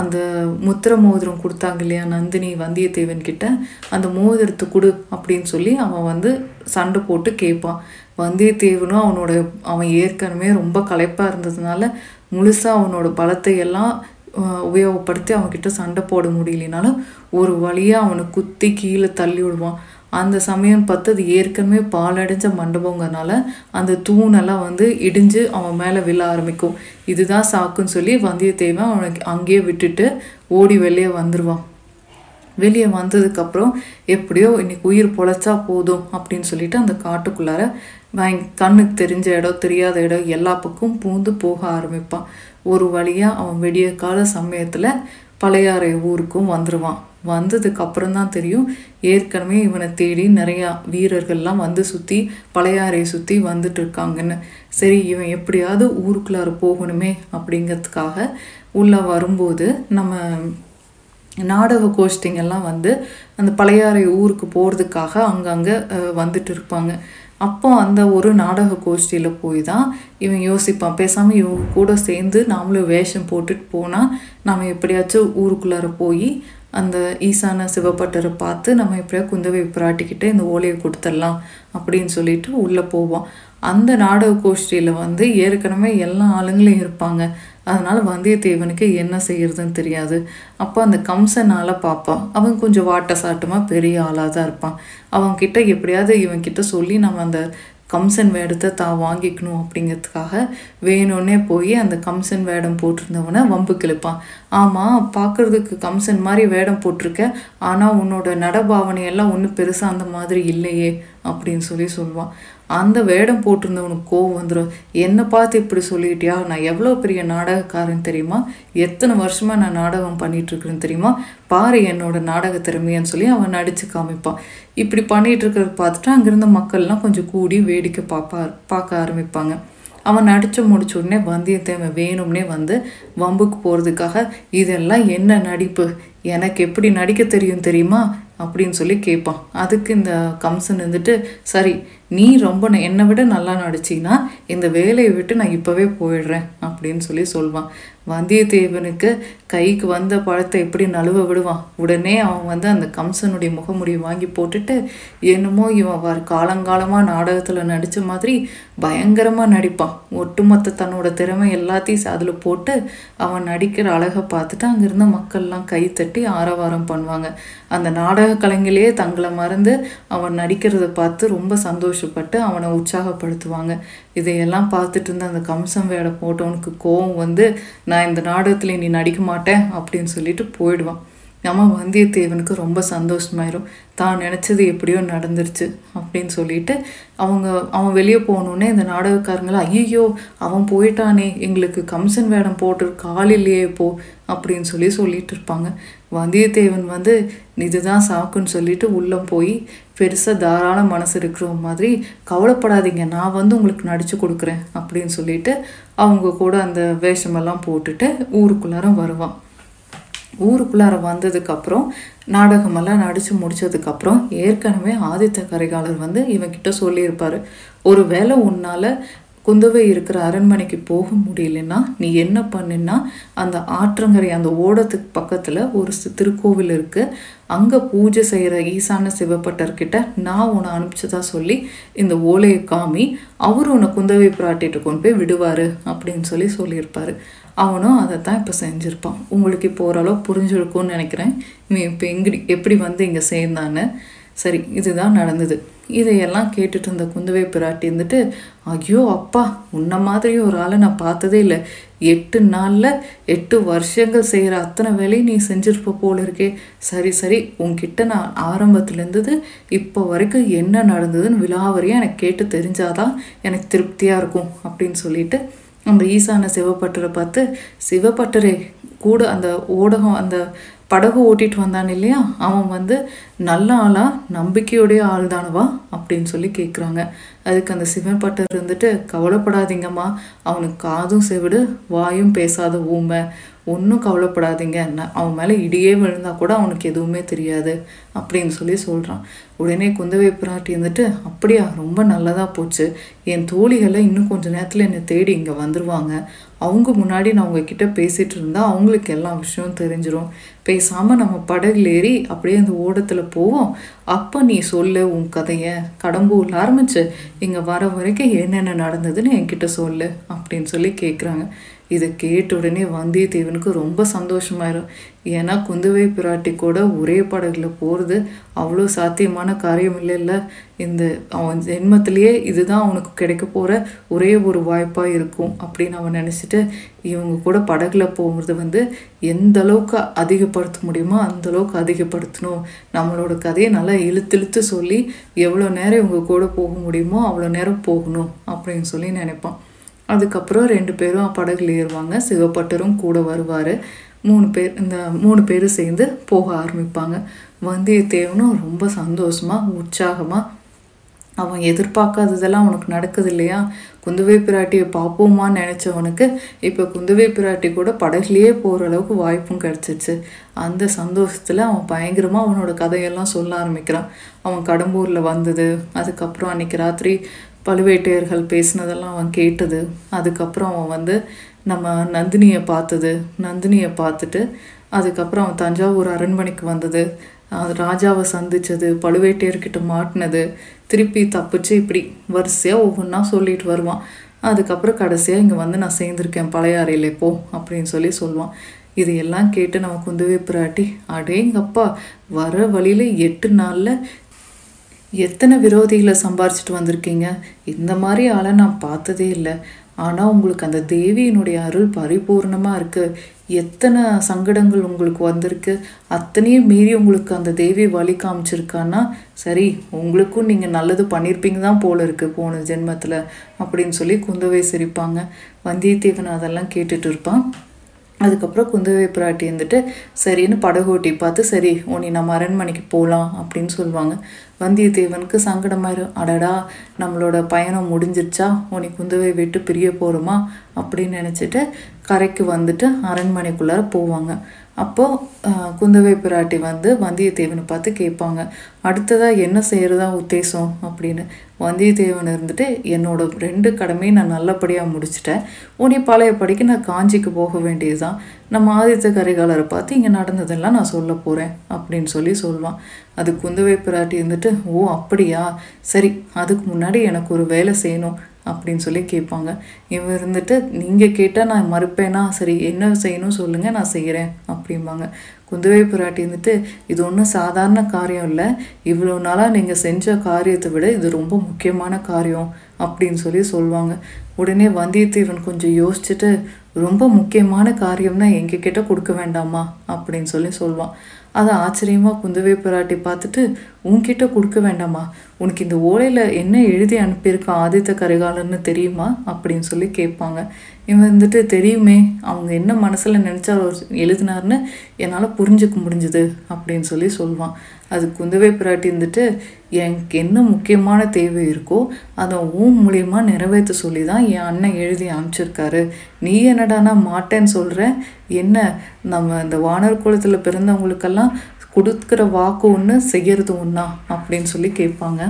அந்த முத்திர மோதிரம் கொடுத்தாங்க இல்லையா நந்தினி வந்தியத்தேவன் கிட்ட, அந்த மோதிரத்தை கொடு அப்படின்னு சொல்லி அவன் வந்து சண்டை போட்டு கேட்பான். வந்தியத்தேவனும் அவனோட அவன் ஏற்கனவே ரொம்ப களைப்பாக இருந்ததுனால முழுசாக அவனோட பலத்தை எல்லாம் உபயோகப்படுத்தி அவன்கிட்ட சண்டை போட முடியலனாலும் ஒரு வழியாக அவனை குத்தி கீழே தள்ளி விடுவான். அந்த சமயம் பார்த்து அது ஏற்கனவே பாலடைஞ்ச மண்டபங்கிறனால அந்த தூணெல்லாம் வந்து இடிஞ்சு அவன் மேலே விழ ஆரம்பிக்கும். இதுதான் சாக்குன்னு சொல்லி வந்தியத்தேவன் அவனுக்கு அங்கேயே விட்டுட்டு ஓடி வெளியே வந்துடுவான். வெளியே வந்ததுக்கப்புறம் எப்படியோ இன்னைக்கு உயிர் பொழைச்சா போதும் அப்படின்னு சொல்லிட்டு அந்த காட்டுக்குள்ளார பயங் கண்ணுக்கு தெரிஞ்ச இடம் தெரியாத இடம் எல்லா பக்கமும் பூந்து போக ஆரம்பிப்பான். ஒரு வழியாக அவன் வெடிய கால சமயத்தில் பழையாறை ஊருக்கும் வந்துடுவான். வந்ததுக்கு அப்புறம் தான் தெரியும், ஏற்கனவே இவனை தேடி நிறையா வீரர்கள்லாம் வந்து சுற்றி பழையாறையை சுற்றி வந்துட்டு இருக்காங்கன்னு. சரி இவன் எப்படியாவது ஊருக்குள்ளார போகணுமே அப்படிங்கிறதுக்காக உள்ளே வரும்போது நம்ம நாடக கோஷ்டிங்கெல்லாம் வந்து அந்த பழையாறை ஊருக்கு போகிறதுக்காக அங்கங்கே வந்துட்டு இருப்பாங்க. அப்போ அந்த ஒரு நாடக கோஷ்டியில் போய் தான் இவன் யோசிப்பான், பேசாமல் இவங்க கூட சேர்ந்து நாமளும் வேஷம் போட்டுட்டு போனால் நம்ம எப்படியாச்சும் ஊருக்குள்ளார போய் அந்த ஈசான சிவபட்டரை பார்த்து நம்ம எப்படியா குந்தவை பிராட்டிக்கிட்டே இந்த ஓலையை கொடுத்துடலாம் அப்படின்னு சொல்லிட்டு உள்ளே போவான். அந்த நாடக கோஷ்டியில் வந்து ஏற்கனவே எல்லா ஆளுங்களும் இருப்பாங்க. அதனால் வந்தியத்தேவனுக்கு என்ன செய்கிறதுன்னு தெரியாது. அப்போ அந்த கம்சனால் பார்ப்பான், அவன் கொஞ்சம் வாட்ட சாட்டமாக பெரிய ஆளாக தான் இருப்பான். அவன்கிட்ட எப்படியாவது இவன்கிட்ட சொல்லி நம்ம அந்த கம்சன் வேடத்தை தான் வாங்கிக்கணும் அப்படிங்கிறதுக்காக வேணும்னே போய் அந்த கம்சன் வேடம் போட்டிருந்தவனை வம்பு கிழப்பான். ஆமாம், பார்க்குறதுக்கு கம்சன் மாதிரி வேடம் போட்டிருக்க, ஆனால் உன்னோட நடபாவனையெல்லாம் ஒன்றும் பெருசாக அந்த மாதிரி இல்லையே அப்படின்னு சொல்லி சொல்லுவான். அந்த வேடம் போட்டிருந்தவனுக்கு கோவம் வந்துடும். என்னை பார்த்து இப்படி சொல்லிட்டியா, நான் எவ்வளோ பெரிய நாடகக்காரன் தெரியுமா, எத்தனை வருஷமாக நான் நாடகம் பண்ணிகிட்ருக்குறேன்னு தெரியுமா, பாரு என்னோட நாடக திறமையான்னு சொல்லி அவன் நடித்து காமிப்பான். இப்படி பண்ணிகிட்ருக்கிறத பார்த்துட்டு அங்கேருந்த மக்கள்லாம் கொஞ்சம் கூடி வேடிக்கை பார்ப்பா பார்க்க ஆரம்பிப்பாங்க. அவன் நடித்து முடிச்ச உடனே வந்தியத்தேவன் வேணும்னே வந்து வம்புக்கு போகிறதுக்காக இதெல்லாம் என்ன நடிப்பு, எனக்கு எப்படி நடிக்க தெரியும் தெரியுமா அப்படின்னு சொல்லி கேட்பான். அதுக்கு இந்த கம்சன் வந்துட்டு, சரி நீ ரொம்ப என்னை விட நல்லா நடிச்சின்னா இந்த வேலையை விட்டு நான் இப்போவே போயிடுறேன் அப்படின்னு சொல்லி சொல்வான். வந்தியத்தேவனுக்கு கைக்கு வந்த பழத்தை எப்படி நழுவ விடுவான். உடனே அவன் வந்து அந்த கம்சனுடைய முகமுடியை வாங்கி போட்டுட்டு என்னமோ இவன் வர காலங்காலமாக நாடகத்தில் நடித்த மாதிரி பயங்கரமாக நடிப்பான். ஒட்டுமொத்த தன்னோட திறமை எல்லாத்தையும் அதில் போட்டு அவன் நடிக்கிற அழகை பார்த்துட்டு அங்கேருந்த மக்கள்லாம் கை தட்டி ஆரவாரம் பண்ணுவாங்க. அந்த நாடக கலைஞர்களே தங்களை மறந்து அவன் நடிக்கிறத பார்த்து ரொம்ப சந்தோஷப்பட்டு அவனை உற்சாகப்படுத்துவாங்க. இதையெல்லாம் பார்த்துட்டு இருந்த அந்த கம்சன் வேட போட்டவனுக்கு கோபம் வந்து நான் இந்த நாடகத்தில் நீ நடிக்க மாட்டேன் அப்படின்னு சொல்லிட்டு போயிடுவான். நம்ம வந்தியத்தேவனுக்கு ரொம்ப சந்தோஷமாயிரும், தான் நினச்சது எப்படியோ நடந்துருச்சு அப்படின்னு சொல்லிட்டு அவங்க அவன் வெளியே போனோடனே இந்த நாடகக்காரங்களை ஐயோ அவன் போயிட்டானே, எங்களுக்கு கம்சன் வேடம் போட்டு காலிலேயே போ அப்படின்னு சொல்லி சொல்லிட்டு இருப்பாங்க. வந்தியத்தேவன் வந்து இதுதான் சாக்குன்னு சொல்லிட்டு உள்ளே போய் பெருசாக தாராள மனசு இருக்கிற மாதிரி கவலைப்படாதீங்க, நான் வந்து உங்களுக்கு நடித்து கொடுக்குறேன் அப்படின்னு சொல்லிட்டு அவங்க கூட அந்த வேஷமெல்லாம் போட்டுட்டு ஊருக்குள்ளார வருவான். ஊருக்குள்ளார வந்ததுக்கப்புறம் நாடகமெல்லாம் நடித்து முடித்ததுக்கப்புறம் ஏற்கனவே ஆதித்த கரிகாலர் வந்து இவன்கிட்ட சொல்லியிருப்பார், ஒரு வேளை உன்னால் குந்தவை இருக்கிற அரண்மனைக்கு போக முடியலன்னா நீ என்ன பண்ணுன்னா அந்த ஆற்றங்கரை அந்த ஓடத்துக்கு பக்கத்தில் ஒரு திருக்கோவில் இருக்குது, அங்கே பூஜை செய்கிற ஈசான சிவப்பட்டர்கிட்ட நான் உன்னை அனுப்பிச்சதா சொல்லி இந்த ஓலையை காமி அவர் உன்னை குந்தவை பிராட்டிகிட்டு கொண்டு போய் விடுவார் அப்படின்னு சொல்லி சொல்லியிருப்பார். அவனும் அதை தான் இப்போ செஞ்சுருப்பான். உங்களுக்கு இப்போ ஓரளவு புரிஞ்சுருக்கும்னு நினைக்கிறேன் நீ இப்போ எங்கடி எப்படி வந்து இங்கே சேர்ந்தான்னு. சரி, இதுதான் நடந்தது. இதையெல்லாம் கேட்டுட்டு இருந்த குந்தவை பிராட்டி இருந்துட்டு ஐயோ அப்பா உன்ன மாதிரி ஒரு ஆளை நான் பார்த்ததே இல்லை, எட்டு நாளில் எட்டு வருஷங்கள் செய்கிற அத்தனை வேலையை நீ செஞ்சுருப்ப போல இருக்கே. சரி சரி உன்கிட்ட நான் ஆரம்பத்துலேருந்தது இப்போ வரைக்கும் என்ன நடந்ததுன்னு விலாவரியாக எனக்கு கேட்டு தெரிஞ்சாதான் எனக்கு திருப்தியாக இருக்கும் அப்படின்னு சொல்லிட்டு அந்த ஈசான சிவப்பட்டரை பார்த்து, சிவப்பட்டரை கூட அந்த ஓடகம் அந்த படகு ஓட்டிகிட்டு வந்தான் இல்லையா அவன் வந்து நல்ல ஆளா நம்பிக்கையுடைய ஆள்தானவா அப்படின்னு சொல்லி கேட்குறாங்க. அதுக்கு அந்த சிவப்பட்டர் இருந்துட்டு கவலைப்படாதீங்கம்மா, அவனுக்கு காதும் செவிடு வாயும் பேசாத ஊமை, ஒன்றும் கவலைப்படாதீங்க, அவன் மேலே இடியே விழுந்தால் கூட அவனுக்கு எதுவுமே தெரியாது அப்படின்னு சொல்லி சொல்கிறான். உடனே குந்தவை பிராட்டி வந்துட்டு அப்படியா, ரொம்ப நல்லதாக போச்சு, என் தோழிகளை இன்னும் கொஞ்சம் நேரத்தில் என்னை தேடி இங்கே வந்துடுவாங்க, அவங்க முன்னாடி நான் அவங்கக்கிட்ட பேசிகிட்டு இருந்தால் அவங்களுக்கு எல்லா விஷயமும் தெரிஞ்சிடும், பேசாமல் நம்ம படகுல ஏறி அப்படியே அந்த ஓடத்தில் போவோம், அப்போ நீ சொல்லு உன் கதையை, கடம்பூரில் ஆரம்பிச்சு இங்கே வர வரைக்கும் என்னென்ன நடந்ததுன்னு என்கிட்ட சொல்லு அப்படின்னு சொல்லி கேட்குறாங்க. இதை கேட்ட உடனே வந்தியத்தேவனுக்கு ரொம்ப சந்தோஷமாயிரும். ஏன்னா குந்தவை பிராட்டி கூட ஒரே படகுல போகிறது அவ்வளோ சாத்தியமான காரியம் இல்லைல்ல, இந்த அவன் ஜென்மத்திலேயே இதுதான் அவனுக்கு கிடைக்க போகிற ஒரே ஒரு வாய்ப்பாக இருக்கும் அப்படின்னு அவன் நினச்சிட்டு இவங்க கூட படகுல போகிறது வந்து எந்த அளவுக்கு அதிகப்படுத்த முடியுமோ அந்தளவுக்கு அதிகப்படுத்தணும், நம்மளோட கதையை நல்லா இழுத்திழுத்து சொல்லி எவ்வளோ நேரம் இவங்க கூட போக முடியுமோ அவ்வளோ நேரம் போகணும் அப்படின்னு சொல்லி நினைப்பான். அதுக்கப்புறம் ரெண்டு பேரும் படகுல ஏறுவாங்க, சிவப்பட்டரும் கூட வருவார், மூணு பேர் இந்த மூணு பேரும் சேர்ந்து போக ஆரம்பிப்பாங்க. வந்தியத்தேவனும் ரொம்ப சந்தோஷமாக உற்சாகமாக அவன் எதிர்பார்க்காததெல்லாம் அவனுக்கு நடக்குது இல்லையா, குந்தவை பிராட்டியை பார்ப்போமான்னு நினச்சவனுக்கு இப்போ குந்தவை பிராட்டி கூட படகுலேயே போகிற அளவுக்கு வாய்ப்பும் கிடச்சிச்சு. அந்த சந்தோஷத்தில் அவன் பயங்கரமாக அவனோட கதையெல்லாம் சொல்ல ஆரம்பிக்கிறான். அவன் கடம்பூரில் வந்தது, அதுக்கப்புறம் அன்றைக்கி ராத்திரி பழுவேட்டையர்கள் பேசினதெல்லாம் அவன் கேட்டது, அதுக்கப்புறம் அவன் வந்து நம்ம நந்தினியை பார்த்தது, நந்தினியை பார்த்துட்டு அதுக்கப்புறம் அவன் தஞ்சாவூர் அரண்மனைக்கு வந்தது, அது ராஜாவை சந்தித்தது, பழுவேட்டையர்கிட்ட மாட்டினது, திருப்பி தப்பிச்சு இப்படி வரிசையாக ஒவ்வொன்றா சொல்லிட்டு வருவான். அதுக்கப்புறம் கடைசியாக இங்கே வந்து நான் சேர்ந்துருக்கேன் பழையாறையில் போ அப்படின்னு சொல்லி சொல்லுவான். இதையெல்லாம் கேட்டு நம்ம குந்தவை பிராட்டி அடேங்கப்பா, வர வழியில் எட்டு நாளில் எத்தனை விரோதிகளை சம்பாரிச்சிட்டு வந்திருக்கீங்க. இந்த மாதிரி ஆளை நான் பார்த்ததே இல்லை. ஆனால் உங்களுக்கு அந்த தேவியினுடைய அருள் பரிபூர்ணமாக இருக்குது. எத்தனை சங்கடங்கள் உங்களுக்கு வந்திருக்கு, அத்தனையும் மீறி உங்களுக்கு அந்த தேவி வழி காமிச்சிருக்கான்னா சரி, உங்களுக்கும் நீங்கள் நல்லது பண்ணியிருப்பீங்க தான் போல இருக்குது போன ஜென்மத்தில் அப்படின்னு சொல்லி குந்தவை சிரிப்பாங்க. வந்தியத்தேவன் அதெல்லாம் கேட்டுட்டு இருப்பான். அதுக்கப்புறம் குந்தவை பிராட்டி வந்துட்டு சரின்னு படகோட்டி பார்த்து சரி உனி நம்ம அரண்மனைக்கு போகலாம் அப்படின்னு சொல்லுவாங்க. வந்தியத்தேவனுக்கு சங்கடமாயிரும். அடடா நம்மளோட பயணம் முடிஞ்சிருச்சா, உனி குந்தவை விட்டு பிரிய போகிறோமா அப்படின்னு நினச்சிட்டு கரைக்கு வந்துட்டு அரண்மனைக்குள்ளார போவாங்க. அப்போது குந்தவை பிராட்டி வந்து வந்தியத்தேவனை பார்த்து கேட்பாங்க, அடுத்ததாக என்ன செய்கிறதா உத்தேசம் அப்படின்னு. வந்தியத்தேவன் இருந்துட்டு என்னோட ரெண்டு கடமையும் நான் நல்லபடியாக முடிச்சிட்டேன். உனி பழையபடிக்கு நான் காஞ்சிக்கு போக வேண்டியது தான். நம்ம ஆதித்த கரிகாலரை பார்த்து இங்கே நடந்ததெல்லாம் நான் சொல்ல போகிறேன் அப்படின்னு சொல்லி சொல்லுவான். அது குந்தவை பிராட்டி இருந்துட்டு ஓ அப்படியா, சரி அதுக்கு முன்னாடி எனக்கு ஒரு வேலை செய்யணும் அப்படின்னு சொல்லி கேட்பாங்க. இவன் இருந்துட்டு நீங்கள் கேட்டால் நான் மறுப்பேனா, சரி என்ன செய்யணும் சொல்லுங்கள் நான் செய்கிறேன் அப்படிம்பாங்க. குந்தவை பிராட்டி வந்துட்டு இது ஒன்றும் சாதாரண காரியம் இல்லை, இவ்வளோ நாளாக நீங்கள் செஞ்ச காரியத்தை விட இது ரொம்ப முக்கியமான காரியம் அப்படின்னு சொல்லி சொல்லுவாங்க. உடனே வந்தியத்தேவன் கொஞ்சம் யோசிச்சுட்டு ரொம்ப முக்கியமான காரியம்னா எங்கள் கிட்டே கொடுக்க வேண்டாமா அப்படின்னு சொல்லி சொல்லுவான். அதை ஆச்சரியமாக குந்தவை பிராட்டி பார்த்துட்டு உன்கிட்ட கொடுக்க வேண்டாமா, உனக்கு இந்த ஓலையில் என்ன எழுதி அனுப்பியிருக்கா ஆதித்த கரிகாலன்னு தெரியுமா அப்படின்னு சொல்லி கேட்பாங்க. இவன் வந்துட்டு தெரியுமே, அவங்க என்ன மனசில் நினச்சா எழுதினார்னு என்னால் புரிஞ்சுக்க முடிஞ்சுது அப்படின்னு சொல்லி சொல்லுவான். அது குந்தவை பிராட்டி வந்துட்டு எனக்கு என்ன முக்கியமான தேவை இருக்கோ அதை ஊன் மூலியமாக நிறைவேற்ற சொல்லி தான் என் அண்ணன் எழுதி அனுப்பிச்சிருக்காரு. நீ என்னடானா மாட்டேன்னு சொல்கிற, என்ன நம்ம இந்த வானர் குலத்தில் பிறந்தவங்களுக்கெல்லாம் கொடுக்குற வாக்கு ஒன்று செய்கிறது ஒன்றா அப்படின்னு சொல்லி கேட்பாங்க.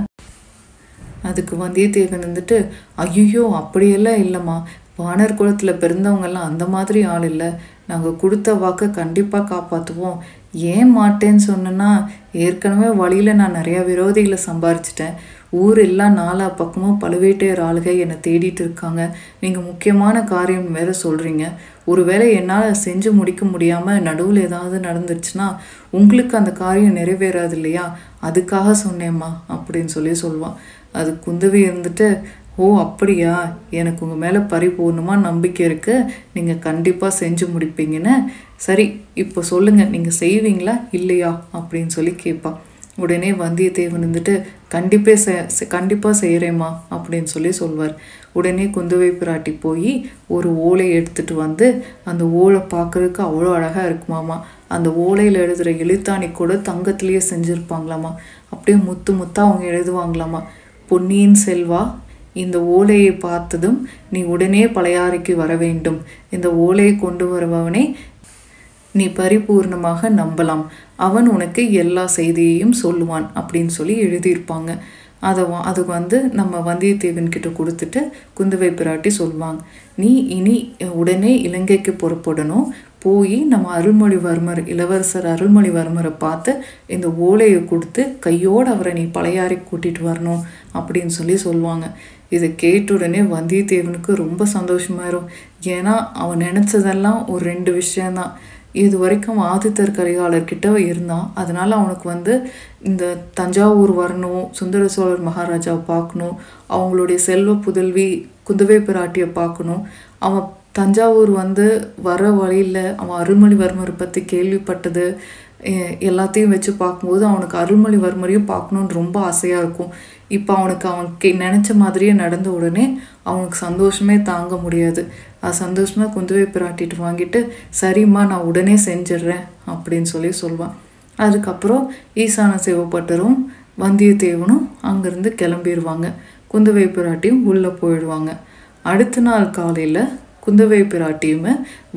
அதுக்கு வந்தியத்தேவன் வந்துட்டு ஐயோ அப்படியெல்லாம் இல்லைம்மா, வானர் குலத்தில் பிறந்தவங்கெல்லாம் அந்த மாதிரி ஆள் இல்லை, நாங்கள் கொடுத்த வாக்கை கண்டிப்பாக காப்பாற்றுவோம். ஏன் மாட்டேன்னு சொன்னேன்னா ஏற்கனவே வழியில் நான் நிறையா விரோதிகளை சம்பாரிச்சிட்டேன். ஊர் எல்லாம் நாலா பக்கமும் பழுவேட்டையர் ஆளுகை என்னை தேடிட்டு இருக்காங்க. நீங்கள் முக்கியமான காரியம் வேற சொல்கிறீங்க. ஒருவேளை என்னால் செஞ்சு முடிக்க முடியாமல் நடுவில் ஏதாவது நடந்துச்சுன்னா உங்களுக்கு அந்த காரியம் நிறைவேறாது இல்லையா, அதுக்காக சொன்னேம்மா அப்படின்னு சொல்லி சொல்லுவான். அது குந்தவி இருந்துட்டு ஓ அப்படியா, எனக்கு உங்கள் மேலே பரிபூர்ணமாக நம்பிக்கை இருக்குது, நீங்கள் கண்டிப்பாக செஞ்சு முடிப்பீங்கன்னு. சரி இப்போ சொல்லுங்கள், நீங்கள் செய்வீங்களா இல்லையா அப்படின்னு சொல்லி கேட்பா. உடனே வந்தியத்தேவன் வந்துட்டு கண்டிப்பே செ கண்டிப்பாக செய்கிறேம்மா அப்படின்னு சொல்லி சொல்வார். உடனே குந்தவை பிராட்டி போய் ஒரு ஓலை எடுத்துகிட்டு வந்து அந்த ஓலை பார்க்குறதுக்கு அவ்வளோ அழகாக இருக்குமாம்மா. அந்த ஓலையில் எழுதுகிற எழுத்தாணி கூட தங்கத்துலேயே செஞ்சுருப்பாங்களாமா. அப்படியே முத்து முத்தாக அவங்க எழுதுவாங்களாமா. பொன்னியின் செல்வா, இந்த ஓலையை பார்த்ததும் நீ உடனே பழையாறைக்கு வர வேண்டும். இந்த ஓலையை கொண்டு வருபவனை நீ பரிபூர்ணமாக நம்பலாம். அவன் உனக்கு எல்லா செய்தியையும் சொல்லுவான் அப்படின்னு சொல்லி எழுதியிருப்பாங்க. அதை அது வந்து நம்ம வந்தியத்தேவன் கிட்ட கொடுத்துட்டு குந்தவை பிராட்டி சொல்லுவாங்க, நீ இனி உடனே இலங்கைக்கு புறப்படணும். போய் நம்ம அருள்மொழிவர்மர் இளவரசர் அருள்மொழிவர்மரை பார்த்து இந்த ஓலையை கொடுத்து கையோடு அவரை நீ பழையாறை கூட்டிகிட்டு வரணும் அப்படின்னு சொல்லி சொல்லுவாங்க. இதை கேட்ட உடனே வந்தியத்தேவனுக்கு ரொம்ப சந்தோஷமாயிரும். ஏன்னா அவன் நினச்சதெல்லாம் ஒரு ரெண்டு விஷயந்தான். இது வரைக்கும் ஆதித்தர் கரிகாலர்கிட்ட இருந்தான், அதனால் அவனுக்கு வந்து இந்த தஞ்சாவூர் வரணும், சுந்தர சோழர் மகாராஜாவை பார்க்கணும், அவங்களுடைய செல்வ புதல்வி குந்தவை பிராட்டியை பார்க்கணும். அவன் தஞ்சாவூர் வந்து வர வழியில் அவன் அருள்மொழிவர்மரை பற்றி கேள்விப்பட்டது எல்லாத்தையும் வச்சு பார்க்கும்போது அவனுக்கு அருள்மொழிவர்மரையும் பார்க்கணுன்னு ரொம்ப ஆசையாக இருக்கும். இப்போ அவனுக்கு அவனுக்கு நினச்ச மாதிரியே நடந்த உடனே அவனுக்கு சந்தோஷமே தாங்க முடியாது. அது சந்தோஷமாக குந்தவை பிராட்டிட்டு வாங்கிட்டு சரிம்மா நான் உடனே செஞ்சிடுறேன் அப்படின்னு சொல்லி சொல்வான். அதுக்கப்புறம் ஈசான சிவப்பட்டரும் வந்தியத்தேவனும் அங்கேருந்து கிளம்பிடுவாங்க. குந்தவை பிராட்டியும் உள்ளே போயிடுவாங்க. அடுத்த நாள் காலையில் குந்தவை பிராட்டியும்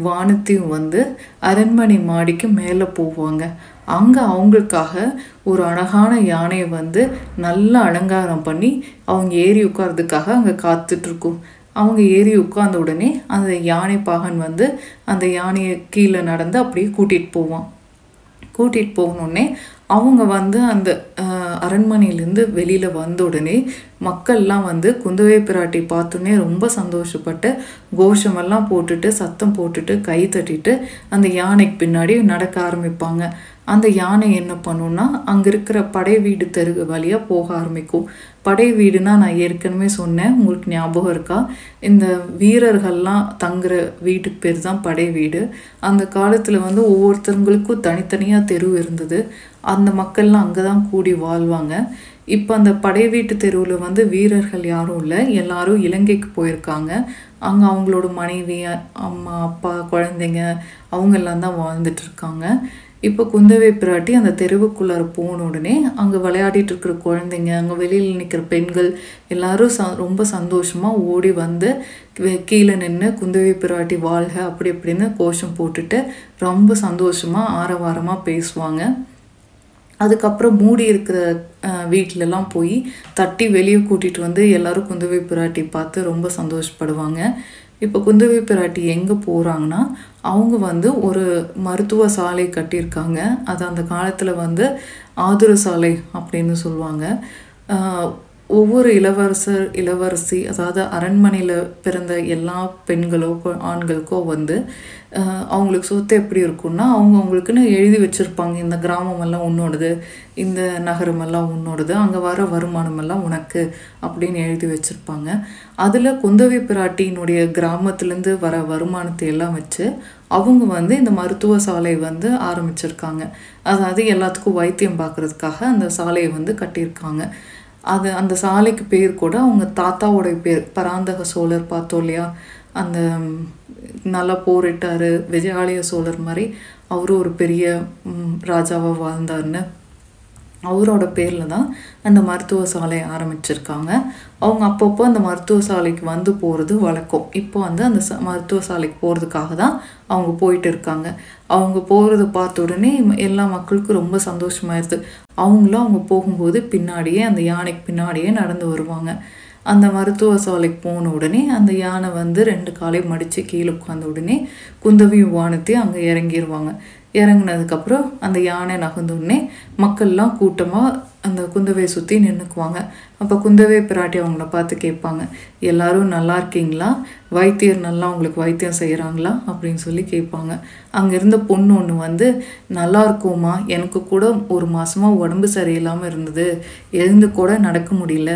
வானத்தையும் வந்து அரண்மனை மாடிக்கு மேலே போவாங்க. அங்கே அவங்களுக்காக ஒரு அழகான யானையை வந்து நல்லா அலங்காரம் பண்ணி அவங்க ஏறி உட்கார்றதுக்காக அங்கே காத்துட்ருக்கும். அவங்க ஏறி உட்கார்ந்த உடனே அந்த யானை பாகன் வந்து அந்த யானையை கீழே நடந்து அப்படியே கூட்டிகிட்டு போவான். கூட்டிகிட்டு போகணுன்னே அவங்க வந்து அந்த அரண்மனையிலேருந்து வெளியில் வந்த உடனே மக்கள்லாம் வந்து குந்தவை பிராட்டி பார்த்தோன்னே ரொம்ப சந்தோஷப்பட்டு கோஷமெல்லாம் போட்டுட்டு சத்தம் போட்டுட்டு கை தட்டிட்டு அந்த யானைக்கு பின்னாடி நடக்க ஆரம்பிப்பாங்க. அந்த யானை என்ன பண்ணுன்னா அங்கே இருக்கிற படை வீடு தெரு வழியாக போக ஆரம்பிக்கும். படை வீடுனா நான் ஏற்கனவே சொன்னேன், உங்களுக்கு ஞாபகம் இருக்கா, இந்த வீரர்கள்லாம் தங்குற வீட்டுக்கு பேர் தான் படை வீடு. அந்த காலத்தில் வந்து ஒவ்வொருத்தவங்களுக்கும் தனித்தனியாக தெரு இருந்தது, அந்த மக்கள்லாம் அங்கே தான் கூடி வாழ்வாங்க. இப்போ அந்த படை வீட்டு தெருவில் வந்து வீரர்கள் யாரும் இல்லை, எல்லாரும் இலங்கைக்கு போயிருக்காங்க. அங்கே அவங்களோட மனைவி, அம்மா, அப்பா, குழந்தைங்க அவங்கெல்லாம் தான் வாழ்ந்துட்டு இருக்காங்க. இப்போ குந்தவை பிராட்டி அந்த தெருவுக்குள்ளார போன உடனே அங்கே விளையாடிட்டு இருக்கிற குழந்தைங்க, அங்கே வெளியில் நிற்கிற பெண்கள் எல்லாரும் ச ரொம்ப சந்தோஷமாக ஓடி வந்து கீழே நின்று குந்தவை பிராட்டி வாழ்க அப்படி இப்படின்னு கோஷம் போட்டுட்டு ரொம்ப சந்தோஷமாக ஆரவாரமாக பேசுவாங்க. அதுக்கப்புறம் மூடி இருக்கிற வீட்டிலலாம் போய் தட்டி வெளியே கூட்டிகிட்டு வந்து எல்லோரும் குந்தவை பிராட்டி பார்த்து ரொம்ப சந்தோஷப்படுவாங்க. இப்போ குந்தவை பிராட்டி எங்கே போகிறாங்கன்னா, அவங்க வந்து ஒரு மருத்துவ சாலை கட்டியிருக்காங்க. அது அந்த காலத்தில் வந்து ஆதுர சாலை அப்படின்னு சொல்லுவாங்க. ஒவ்வொரு இளவரசர் இளவரசி, அதாவது அரண்மனையில் பிறந்த எல்லா பெண்களோ ஆண்களுக்கோ வந்து அவங்களுக்கு சொத்து எப்படி இருக்குன்னா அவங்க அவங்களுக்குன்னு எழுதி வச்சுருப்பாங்க. இந்த கிராமமெல்லாம் உன்னோடது, இந்த நகரமெல்லாம் உன்னோடது, அங்கே வர வருமானமெல்லாம் உனக்கு அப்படின்னு எழுதி வச்சுருப்பாங்க. அதில் குந்தவை பிராட்டியினுடைய கிராமத்துலேருந்து வர வருமானத்தை எல்லாம் வச்சு அவங்க வந்து இந்த மருத்துவ சாலை வந்து ஆரம்பிச்சிருக்காங்க. அதாவது எல்லாத்துக்கும் வைத்தியம் பார்க்குறதுக்காக அந்த சாலையை வந்து கட்டியிருக்காங்க. அது அந்த சாலைக்கு பேர் கூட அவங்க தாத்தாவோடைய பேர், பராந்தக சோழர் பார்த்தோம் இல்லையா, அந்த நல்லா போரிட்டார் விஜயாலய சோழர் மாதிரி அவரும் ஒரு பெரிய ராஜாவாக வாழ்ந்தார்னு, அவரோட பேரில் தான் அந்த மருத்துவ சாலையை ஆரம்பிச்சிருக்காங்க. அவங்க அப்பப்போ அந்த மருத்துவ சாலைக்கு வந்து போகிறது வழக்கம். இப்போ வந்து அந்த ச மருத்துவ சாலைக்கு போகிறதுக்காக தான் அவங்க போயிட்டு இருக்காங்க. அவங்க போகிறத பார்த்த உடனே எல்லா மக்களுக்கும் ரொம்ப சந்தோஷமாயிருது. அவங்களும் அவங்க போகும்போது பின்னாடியே அந்த யானைக்கு பின்னாடியே நடந்து வருவாங்க. அந்த மருத்துவ சாலைக்கு போன உடனே அந்த யானை வந்து ரெண்டு காலையும் மடித்து கீழே உட்காந்த உடனே குந்தவி வானத்தையும் அங்கே இறங்கிடுவாங்க. இறங்கினதுக்கப்புறம் அந்த யானை நகர்ந்தோடனே மக்கள்லாம் கூட்டமாக அந்த குந்தவையை சுற்றி நின்றுக்குவாங்க. அப்போ குந்தவை பிராட்டி அவங்கள பார்த்து கேட்பாங்க, எல்லாரும் நல்லா இருக்கீங்களா, வைத்தியர் நல்லா அவங்களுக்கு வைத்தியம் செய்கிறாங்களா அப்படின்னு சொல்லி கேட்பாங்க. அங்கே இருந்த பொண்ணு ஒன்று வந்து, நல்லா இருக்குமா, எனக்கு கூட ஒரு மாதமாக உடம்பு சரியில்லாமல் இருந்தது, எழுந்து கூட நடக்க முடியல,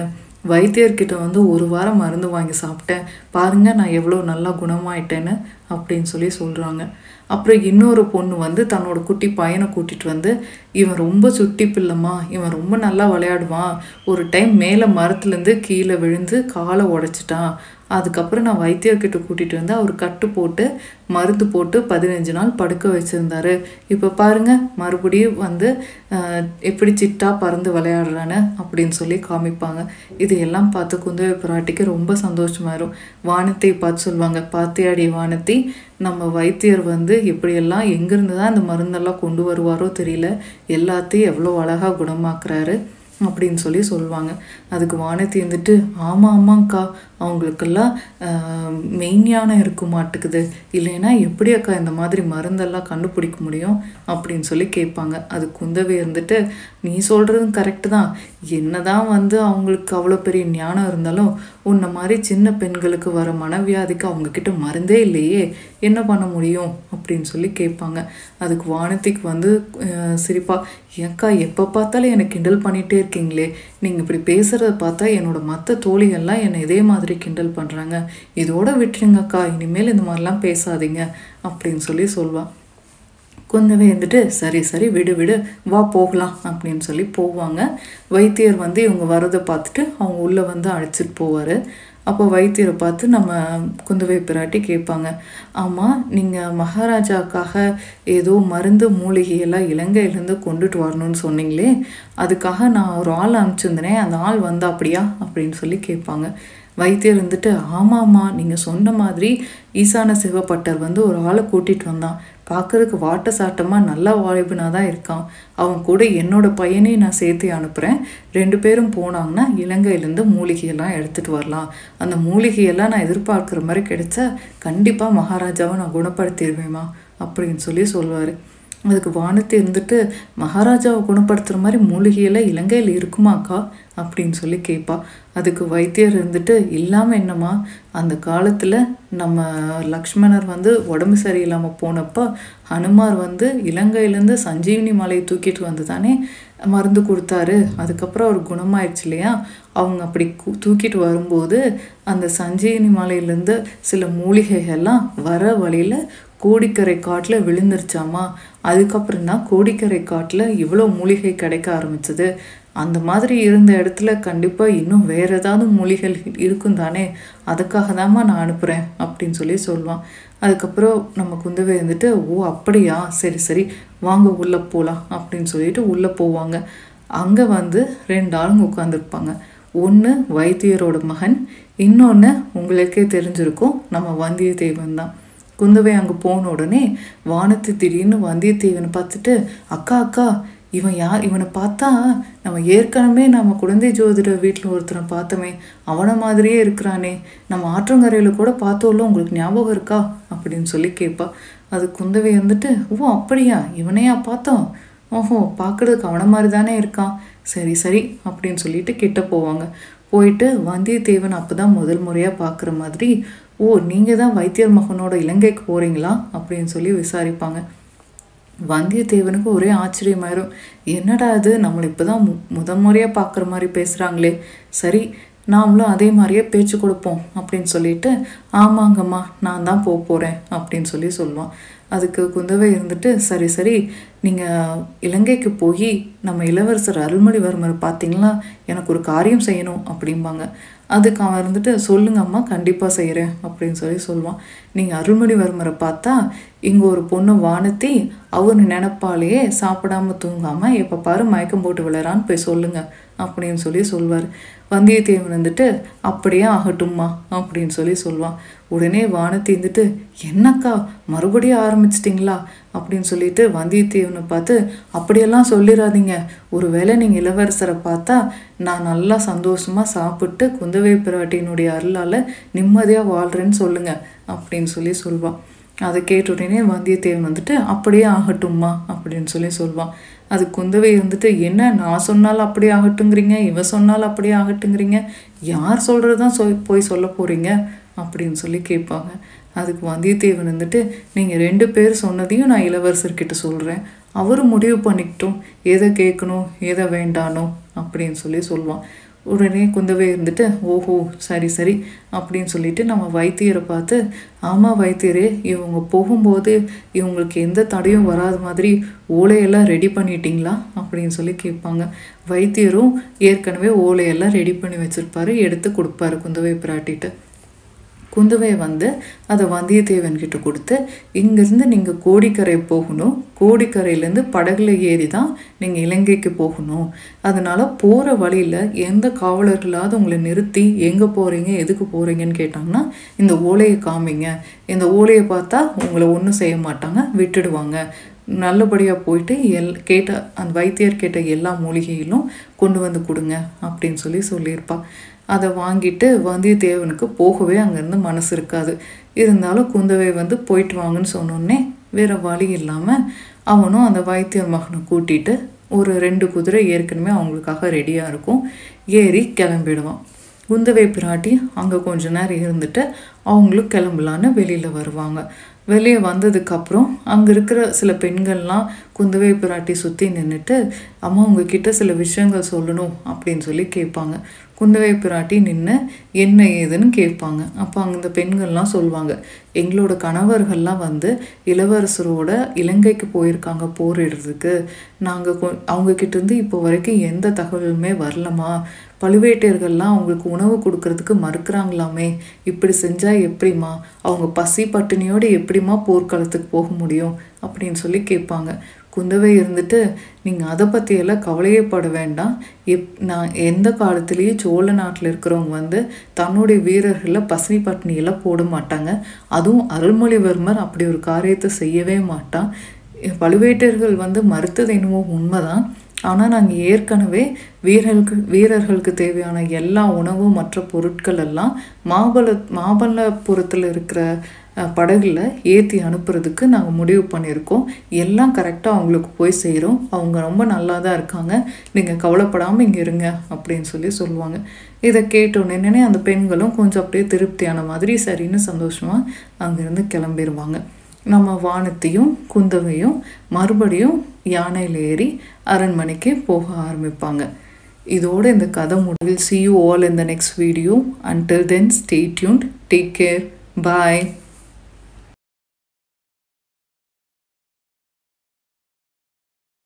வைத்தியர்கிட்ட வந்து ஒரு வாரம் மருந்து வாங்கி சாப்பிட்டேன், பாருங்கள் நான் எவ்வளோ நல்லா குணமாயிட்டேன்னு அப்படின்னு சொல்லி சொல்கிறாங்க. அப்புறம் இன்னொரு பொண்ணு வந்து தன்னோட குட்டி பையனை கூட்டிகிட்டு வந்து, இவன் ரொம்ப சுட்டி பிள்ளைமா, இவன் ரொம்ப நல்லா விளையாடுவான், ஒரு டைம் மேலே மரத்துலேருந்து கீழே விழுந்து காலை உடைச்சிட்டான், அதுக்கப்புறம் நான் வைத்தியர்கிட்ட கூட்டிகிட்டு வந்து அவர் கட்டு போட்டு மருந்து போட்டு பதினஞ்சு நாள் படுக்க வச்சுருந்தாரு, இப்போ பாருங்கள் மறுபடியும் வந்து எப்படி சிட்டா பறந்து விளையாடுறானு அப்படின்னு சொல்லி காமிப்பாங்க. இதையெல்லாம் பார்த்து குந்தவை பிராட்டிக்கு ரொம்ப சந்தோஷமாயிரும். வானத்தை பார்த்து சொல்லுவாங்க, பாத்தியாடி வானத்தை, நம்ம வைத்தியர் வந்து எப்படியெல்லாம் எங்கேருந்து தான் இந்த மருந்தெல்லாம் கொண்டு வருவாரோ தெரியல, எல்லாத்தையும் எவ்வளோ அழகாக குணமாக்குறாரு அப்படின்னு சொல்லி சொல்லுவாங்க. அதுக்கு வானத்தி வந்துட்டு, ஆமாம் ஆமாங்க்கா, அவங்களுக்கெல்லாம் மெய்ஞானம் இருக்க மாட்டேங்குது, இல்லைன்னா எப்படி அக்கா இந்த மாதிரி மருந்தெல்லாம் கண்டுபிடிக்க முடியும் அப்படின்னு சொல்லி கேட்பாங்க. அது குந்தவை இருந்துட்டு, நீ சொல்கிறதும் கரெக்டு தான், என்ன தான் வந்து அவங்களுக்கு அவ்வளோ பெரிய ஞானம் இருந்தாலும் உன்ன மாதிரி சின்ன பெண்களுக்கு வர மனவியாதிக்கு அவங்கக்கிட்ட மருந்தே இல்லையே, என்ன பண்ண முடியும் அப்படின்னு சொல்லி கேட்பாங்க. அதுக்கு வானத்திக்கு வந்து சிரிப்பா, ஏக்கா எப்போ பார்த்தாலும் என்னை கிண்டல் பண்ணிகிட்டே இருக்கீங்களே, நீங்கள் இப்படி பேசுகிறத பார்த்தா என்னோட மற்ற தோழிகள்லாம் என்னை இதே மாதிரி கிண்டல் பண்ணுறாங்க, இதோட விட்டுருங்கக்கா, இனிமேல் இந்த மாதிரிலாம் பேசாதீங்க அப்படின்னு சொல்லி சொல்லுவாள். குந்தவை வந்துட்டு, சரி சரி விடு விடு வா போகலாம் அப்படின்னு சொல்லி போவாங்க. வைத்தியர் வந்து இவங்க வரதை பார்த்துட்டு அவங்க உள்ளே வந்து அழைச்சிட்டு போவார். அப்போ வைத்தியரை பார்த்து நம்ம குந்தவை பிராட்டி கேட்பாங்க, ஆமாம் நீங்கள் மகாராஜாக்காக ஏதோ மருந்து மூலிகையெல்லாம் இலங்கையிலேருந்து கொண்டுட்டு வரணும்னு சொன்னீங்களே, அதுக்காக நான் ஒரு ஆள் அனுப்பிச்சிருந்தேனே, அந்த ஆள் வந்தா அப்படியா அப்படின்னு சொல்லி கேட்பாங்க. வைத்தியர் வந்துட்டு, ஆமாம்மா நீங்கள் சொன்ன மாதிரி ஈசான சிவப்பட்டர் வந்து ஒரு ஆளை கூட்டிகிட்டு வந்தான், பார்க்குறதுக்கு வாட்ட சாட்டமாக நல்லா வாய்ப்புனா தான் இருக்கான், அவன் கூட என்னோட பையனையும் நான் சேர்த்து அனுப்புகிறேன், ரெண்டு பேரும் போனாங்கன்னா இலங்கையிலேருந்து மூலிகையெல்லாம் எடுத்துகிட்டு வரலாம், அந்த மூலிகையெல்லாம் நான் எதிர்பார்க்குற மாதிரி கிடைச்சா கண்டிப்பாக மகாராஜாவை நான் குணப்படுத்திடுவேம்மா அப்படின்னு சொல்லி சொல்வார். அதுக்கு வானத்தை இருந்துட்டு மகாராஜாவை குணப்படுத்துகிற மாதிரி மூலிகையெல்லாம் இலங்கையில் இருக்குமாக்கா அப்படின்னு சொல்லி கேட்பா. அதுக்கு வைத்தியர் இருந்துட்டு இல்லாமல் என்னம்மா, அந்த காலத்தில் நம்ம லக்ஷ்மணர் வந்து உடம்பு சரியில்லாமல் போனப்போ ஹனுமார் வந்து இலங்கையிலேருந்து சஞ்சீவனி மலையை தூக்கிட்டு வந்து தானே மருந்து கொடுத்தாரு, அதுக்கப்புறம் அவர் குணமாயிடுச்சு இல்லையா. அவங்க அப்படி தூக்கிட்டு வரும்போது அந்த சஞ்சீவனி மலையிலேருந்து சில மூலிகைகள்லாம் வர வழியில் கோடிக்கரை காட்டில் விழுந்துருச்சாமா. அதுக்கப்புறம் தான் கோடிக்கரை காட்டில் இவ்வளோ மூலிகை கிடைக்க ஆரம்பிச்சது. அந்த மாதிரி இருந்த இடத்துல கண்டிப்பாக இன்னும் வேறு ஏதாவது மூலிகள் இருக்கும் தானே, அதுக்காக தான்மா நான் அனுப்புகிறேன் அப்படின்னு சொல்லி சொல்லுவான். அதுக்கப்புறம் நம்ம குந்தவை வந்துட்டு ஓ அப்படியா, சரி சரி வாங்க உள்ளே போகலாம் அப்படின்னு சொல்லிட்டு உள்ளே போவாங்க. அங்கே வந்து ரெண்டு ஆளுங்க உட்காந்துருப்பாங்க. ஒன்று வைத்தியரோட மகன், இன்னொன்று உங்களுக்கே தெரிஞ்சிருக்கும் நம்ம வந்தியத்தேவன் தான். குந்தவை அங்கே போன உடனே வானத்து திடீர்னு வந்தியத்தேவனை பார்த்துட்டு அக்கா அக்கா இவன் யார், இவனை பார்த்தா நம்ம ஏற்கனவே நம்ம குழந்தை ஜோதிட வீட்டில் ஒருத்தனை பார்த்தோமே அவனை மாதிரியே இருக்கிறானே, நம்ம ஆற்றங்கரையில் கூட பார்த்தோம்ல, உங்களுக்கு ஞாபகம் இருக்கா அப்படின்னு சொல்லி கேட்பா. அது குந்தவை வந்துட்டு ஓ அப்படியா, இவனையா பார்த்தோம், ஓஹோ பார்க்குறதுக்கு அவனை மாதிரி தானே இருக்கான், சரி சரி அப்படின்னு சொல்லிட்டு கிட்ட போவாங்க. போயிட்டு வந்தியத்தேவன் அப்போ தான் முதல் முறையாக பார்க்குற மாதிரி ஓ நீங்கள் தான் வைத்தியர் மகனோட இலங்கைக்கு போகிறீங்களா அப்படின்னு சொல்லி விசாரிப்பாங்க. வந்தியத்தேவனுக்கு ஒரே ஆச்சரியமாயிரும், என்னடா அது நம்மளை இப்போ தான் மு முதல் முறையாக பார்க்குற மாதிரி பேசுகிறாங்களே, சரி நாமளும் அதே மாதிரியே பேச்சு கொடுப்போம் அப்படின்னு சொல்லிட்டு ஆமாங்கம்மா நான் தான் போக போகிறேன் அப்படின்னு சொல்லி சொல்லுவான். அதுக்கு குந்தவை இருந்துட்டு சரி சரி நீங்கள் இலங்கைக்கு போய் நம்ம இளவரசர் அருள்மொழிவர்மரை பார்த்தீங்களா, எனக்கு ஒரு காரியம் செய்யணும் அப்படிம்பாங்க. அதுக்கு அவன் இருந்துட்டு சொல்லுங்கம்மா கண்டிப்பாக செய்கிறேன் அப்படின்னு சொல்லி சொல்லுவான். நீங்கள் அருள்மொழிவர்மரை பார்த்தா இங்கே ஒரு பொண்ணு வானத்தி அவர் நினைப்பாலேயே சாப்பிடாமல் தூங்காமல் எப்போ பாரு மயக்கம் போட்டு விளையாடான்னு போய் சொல்லுங்க அப்படின்னு சொல்லி சொல்வார். வந்தியத்தேவன் வந்துட்டு அப்படியே ஆகட்டும்மா அப்படின்னு சொல்லி சொல்லுவான். உடனே வானத்தி இருந்துட்டு என்னக்கா மறுபடியும் ஆரம்பிச்சிட்டிங்களா அப்படின்னு சொல்லிட்டு வந்தியத்தேவனை பார்த்து அப்படியெல்லாம் சொல்லிடாதீங்க, ஒரு வேளை நீங்கள் இளவரசரை பார்த்தா நான் நல்லா சந்தோஷமாக சாப்பிட்டு குந்தவை பிராட்டியினுடைய அருளால் நிம்மதியாக வாழ்கிறேன்னு சொல்லுங்க அப்படின்னு சொல்லி சொல்வான். அதை கேட்ட உடனே வந்தியத்தேவன் வந்துட்டு அப்படியே ஆகட்டும்மா அப்படின்னு சொல்லி சொல்வான். அது குந்தவை வந்துட்டு என்ன நான் சொன்னாலும் அப்படியே ஆகட்டுங்கிறீங்க, இவன் சொன்னாலும் அப்படியே ஆகட்டுங்கிறீங்க, யார் சொல்கிறதான் சொல் போய் சொல்ல போகிறீங்க அப்படின்னு சொல்லி கேட்பாங்க. அதுக்கு வந்தியத்தேவன் வந்துட்டு நீங்கள் ரெண்டு பேர் சொன்னதையும் நான் இளவரசர்கிட்ட சொல்கிறேன், அவர் முடிவு பண்ணிக்கிட்டோம் எதை கேட்கணும் எதை வேண்டானோ அப்படின்னு சொல்லி சொல்லுவான். உடனே குந்தவை இருந்துட்டு ஓஹோ சரி சரி அப்படின்னு சொல்லிட்டு நம்ம வைத்தியரை பார்த்து ஆமாம் வைத்தியரே, இவங்க போகும்போது இவங்களுக்கு எந்த தடையும் வராத மாதிரி ஓலையெல்லாம் ரெடி பண்ணிட்டீங்களா அப்படின்னு சொல்லி கேட்பாங்க. வைத்தியரும் ஏற்கனவே ஓலையெல்லாம் ரெடி பண்ணி வச்சுருப்பாரு, எடுத்து கொடுப்பாரு குந்தவை பிராட்டிகிட்ட. குந்தவை வந்து அதை வந்தியத்தேவன்கிட்ட கொடுத்து இங்கேருந்து நீங்கள் கோடிக்கரை போகணும், கோடிக்கரையிலேருந்து படகுல ஏறி தான் நீங்கள் இலங்கைக்கு போகணும், அதனால் போகிற வழியில் எந்த காவலர்களாவது உங்களை நிறுத்தி எங்கே போகிறீங்க எதுக்கு போகிறீங்கன்னு கேட்டாங்கன்னா இந்த ஓலையை காமிங்க, இந்த ஓலையை பார்த்தா உங்களை ஒன்றும் செய்ய மாட்டாங்க விட்டுடுவாங்க, நல்லபடியாக போயிட்டு எல் கேட்ட அந்த வைத்தியர் கேட்ட எல்லா மூலிகையிலும் கொண்டு வந்து கொடுங்க அப்படின்னு சொல்லி சொல்லியிருப்பா. அதை வாங்கிட்டு வந்தியத்தேவனுக்கு போகவே அங்கேருந்து மனசு இருக்காது. இருந்தாலும் குந்தவை வந்து போயிட்டு வாங்கன்னு சொன்னோடனே வேறு வழி இல்லாமல் அவனும் அந்த வைத்தியர் மகனை கூட்டிகிட்டு ஒரு ரெண்டு குதிரை ஏற்கனவே அவங்களுக்காக ரெடியாக இருக்கும் ஏறி கிளம்பிடுவான். குந்தவை பிராட்டி அங்கே கொஞ்ச நேரம் இருந்துட்டு அவங்களும் கிளம்பலான்னு வெளியில் வருவாங்க. வெளியே வந்ததுக்கப்புறம் அங்கே இருக்கிற சில பெண்கள்லாம் குந்தவை பிராட்டி சுற்றி நின்றுட்டு அம்மா உங்ககிட்ட சில விஷயங்கள் சொல்லணும் அப்படின்னு சொல்லி கேட்பாங்க. குந்தவை பிராட்டி நின்று என்ன ஏதுன்னு கேட்பாங்க. அப்போ அந்த பெண்கள்லாம் சொல்லுவாங்க, எங்களோட கணவர்கள்லாம் வந்து இளவரசரோட இலங்கைக்கு போயிருக்காங்க போரிடுறதுக்கு, நாங்கள் கொ அவங்கக்கிட்டேருந்து இப்போ வரைக்கும் எந்த தகவலுமே வரலமா, பழுவேட்டையர்கள்லாம் அவங்களுக்கு உணவு கொடுக்கறதுக்கு மறுக்கிறாங்களாமே, இப்படி செஞ்சால் எப்படிமா அவங்க பசி பட்டினியோடு எப்படிமா போர்க்களத்துக்கு போக முடியும் அப்படின்னு சொல்லி கேட்பாங்க. குந்தவை இருந்துட்டு நீங்கள் அதை பற்றியெல்லாம் கவலையே பட வேண்டாம், எப் நான் எந்த காலத்துலேயும் சோழ நாட்டில் இருக்கிறவங்க வந்து தன்னுடைய வீரர்களை பசினி பட்டினியெல்லாம் போட மாட்டாங்க, அதுவும் அருள்மொழிவர்மர் அப்படி ஒரு காரியத்தை செய்யவே மாட்டான், பழுவேட்டையர்கள் வந்து மறுத்தது என்னவோ உண்மைதான், ஆனால் நாங்கள் ஏற்கனவே வீரர்களுக்கு வீரர்களுக்கு தேவையான எல்லா உணவு மற்ற பொருட்கள் எல்லாம் மாபல மாபல்லபுரத்தில் இருக்கிற படகுல ஏற்றி அனுப்புறதுக்கு நாங்கள் முடிவு பண்ணியிருக்கோம். எல்லாம் கரெக்டாக அவங்களுக்கு போய் செய்கிறோம். அவங்க ரொம்ப நல்லா தான் இருக்காங்க, நீங்கள் கவலைப்படாமல் இங்கே இருங்க அப்படின்னு சொல்லி சொல்லுவாங்க. இதை கேட்டோன்னே என்னன்னே அந்த பெண்களும் கொஞ்சம் அப்படியே திருப்தியான மாதிரி சரின்னு சந்தோஷமாக அங்கேருந்து கிளம்பிடுவாங்க. நம்ம வானத்தையும் குந்தவையும் மறுபடியும் யானையில் ஏறி அரண்மனைக்கு போக ஆரம்பிப்பாங்க. இதோடு இந்த கதை முடிவில். see you all in the next video. Until then, stay tuned. Take care. Bye.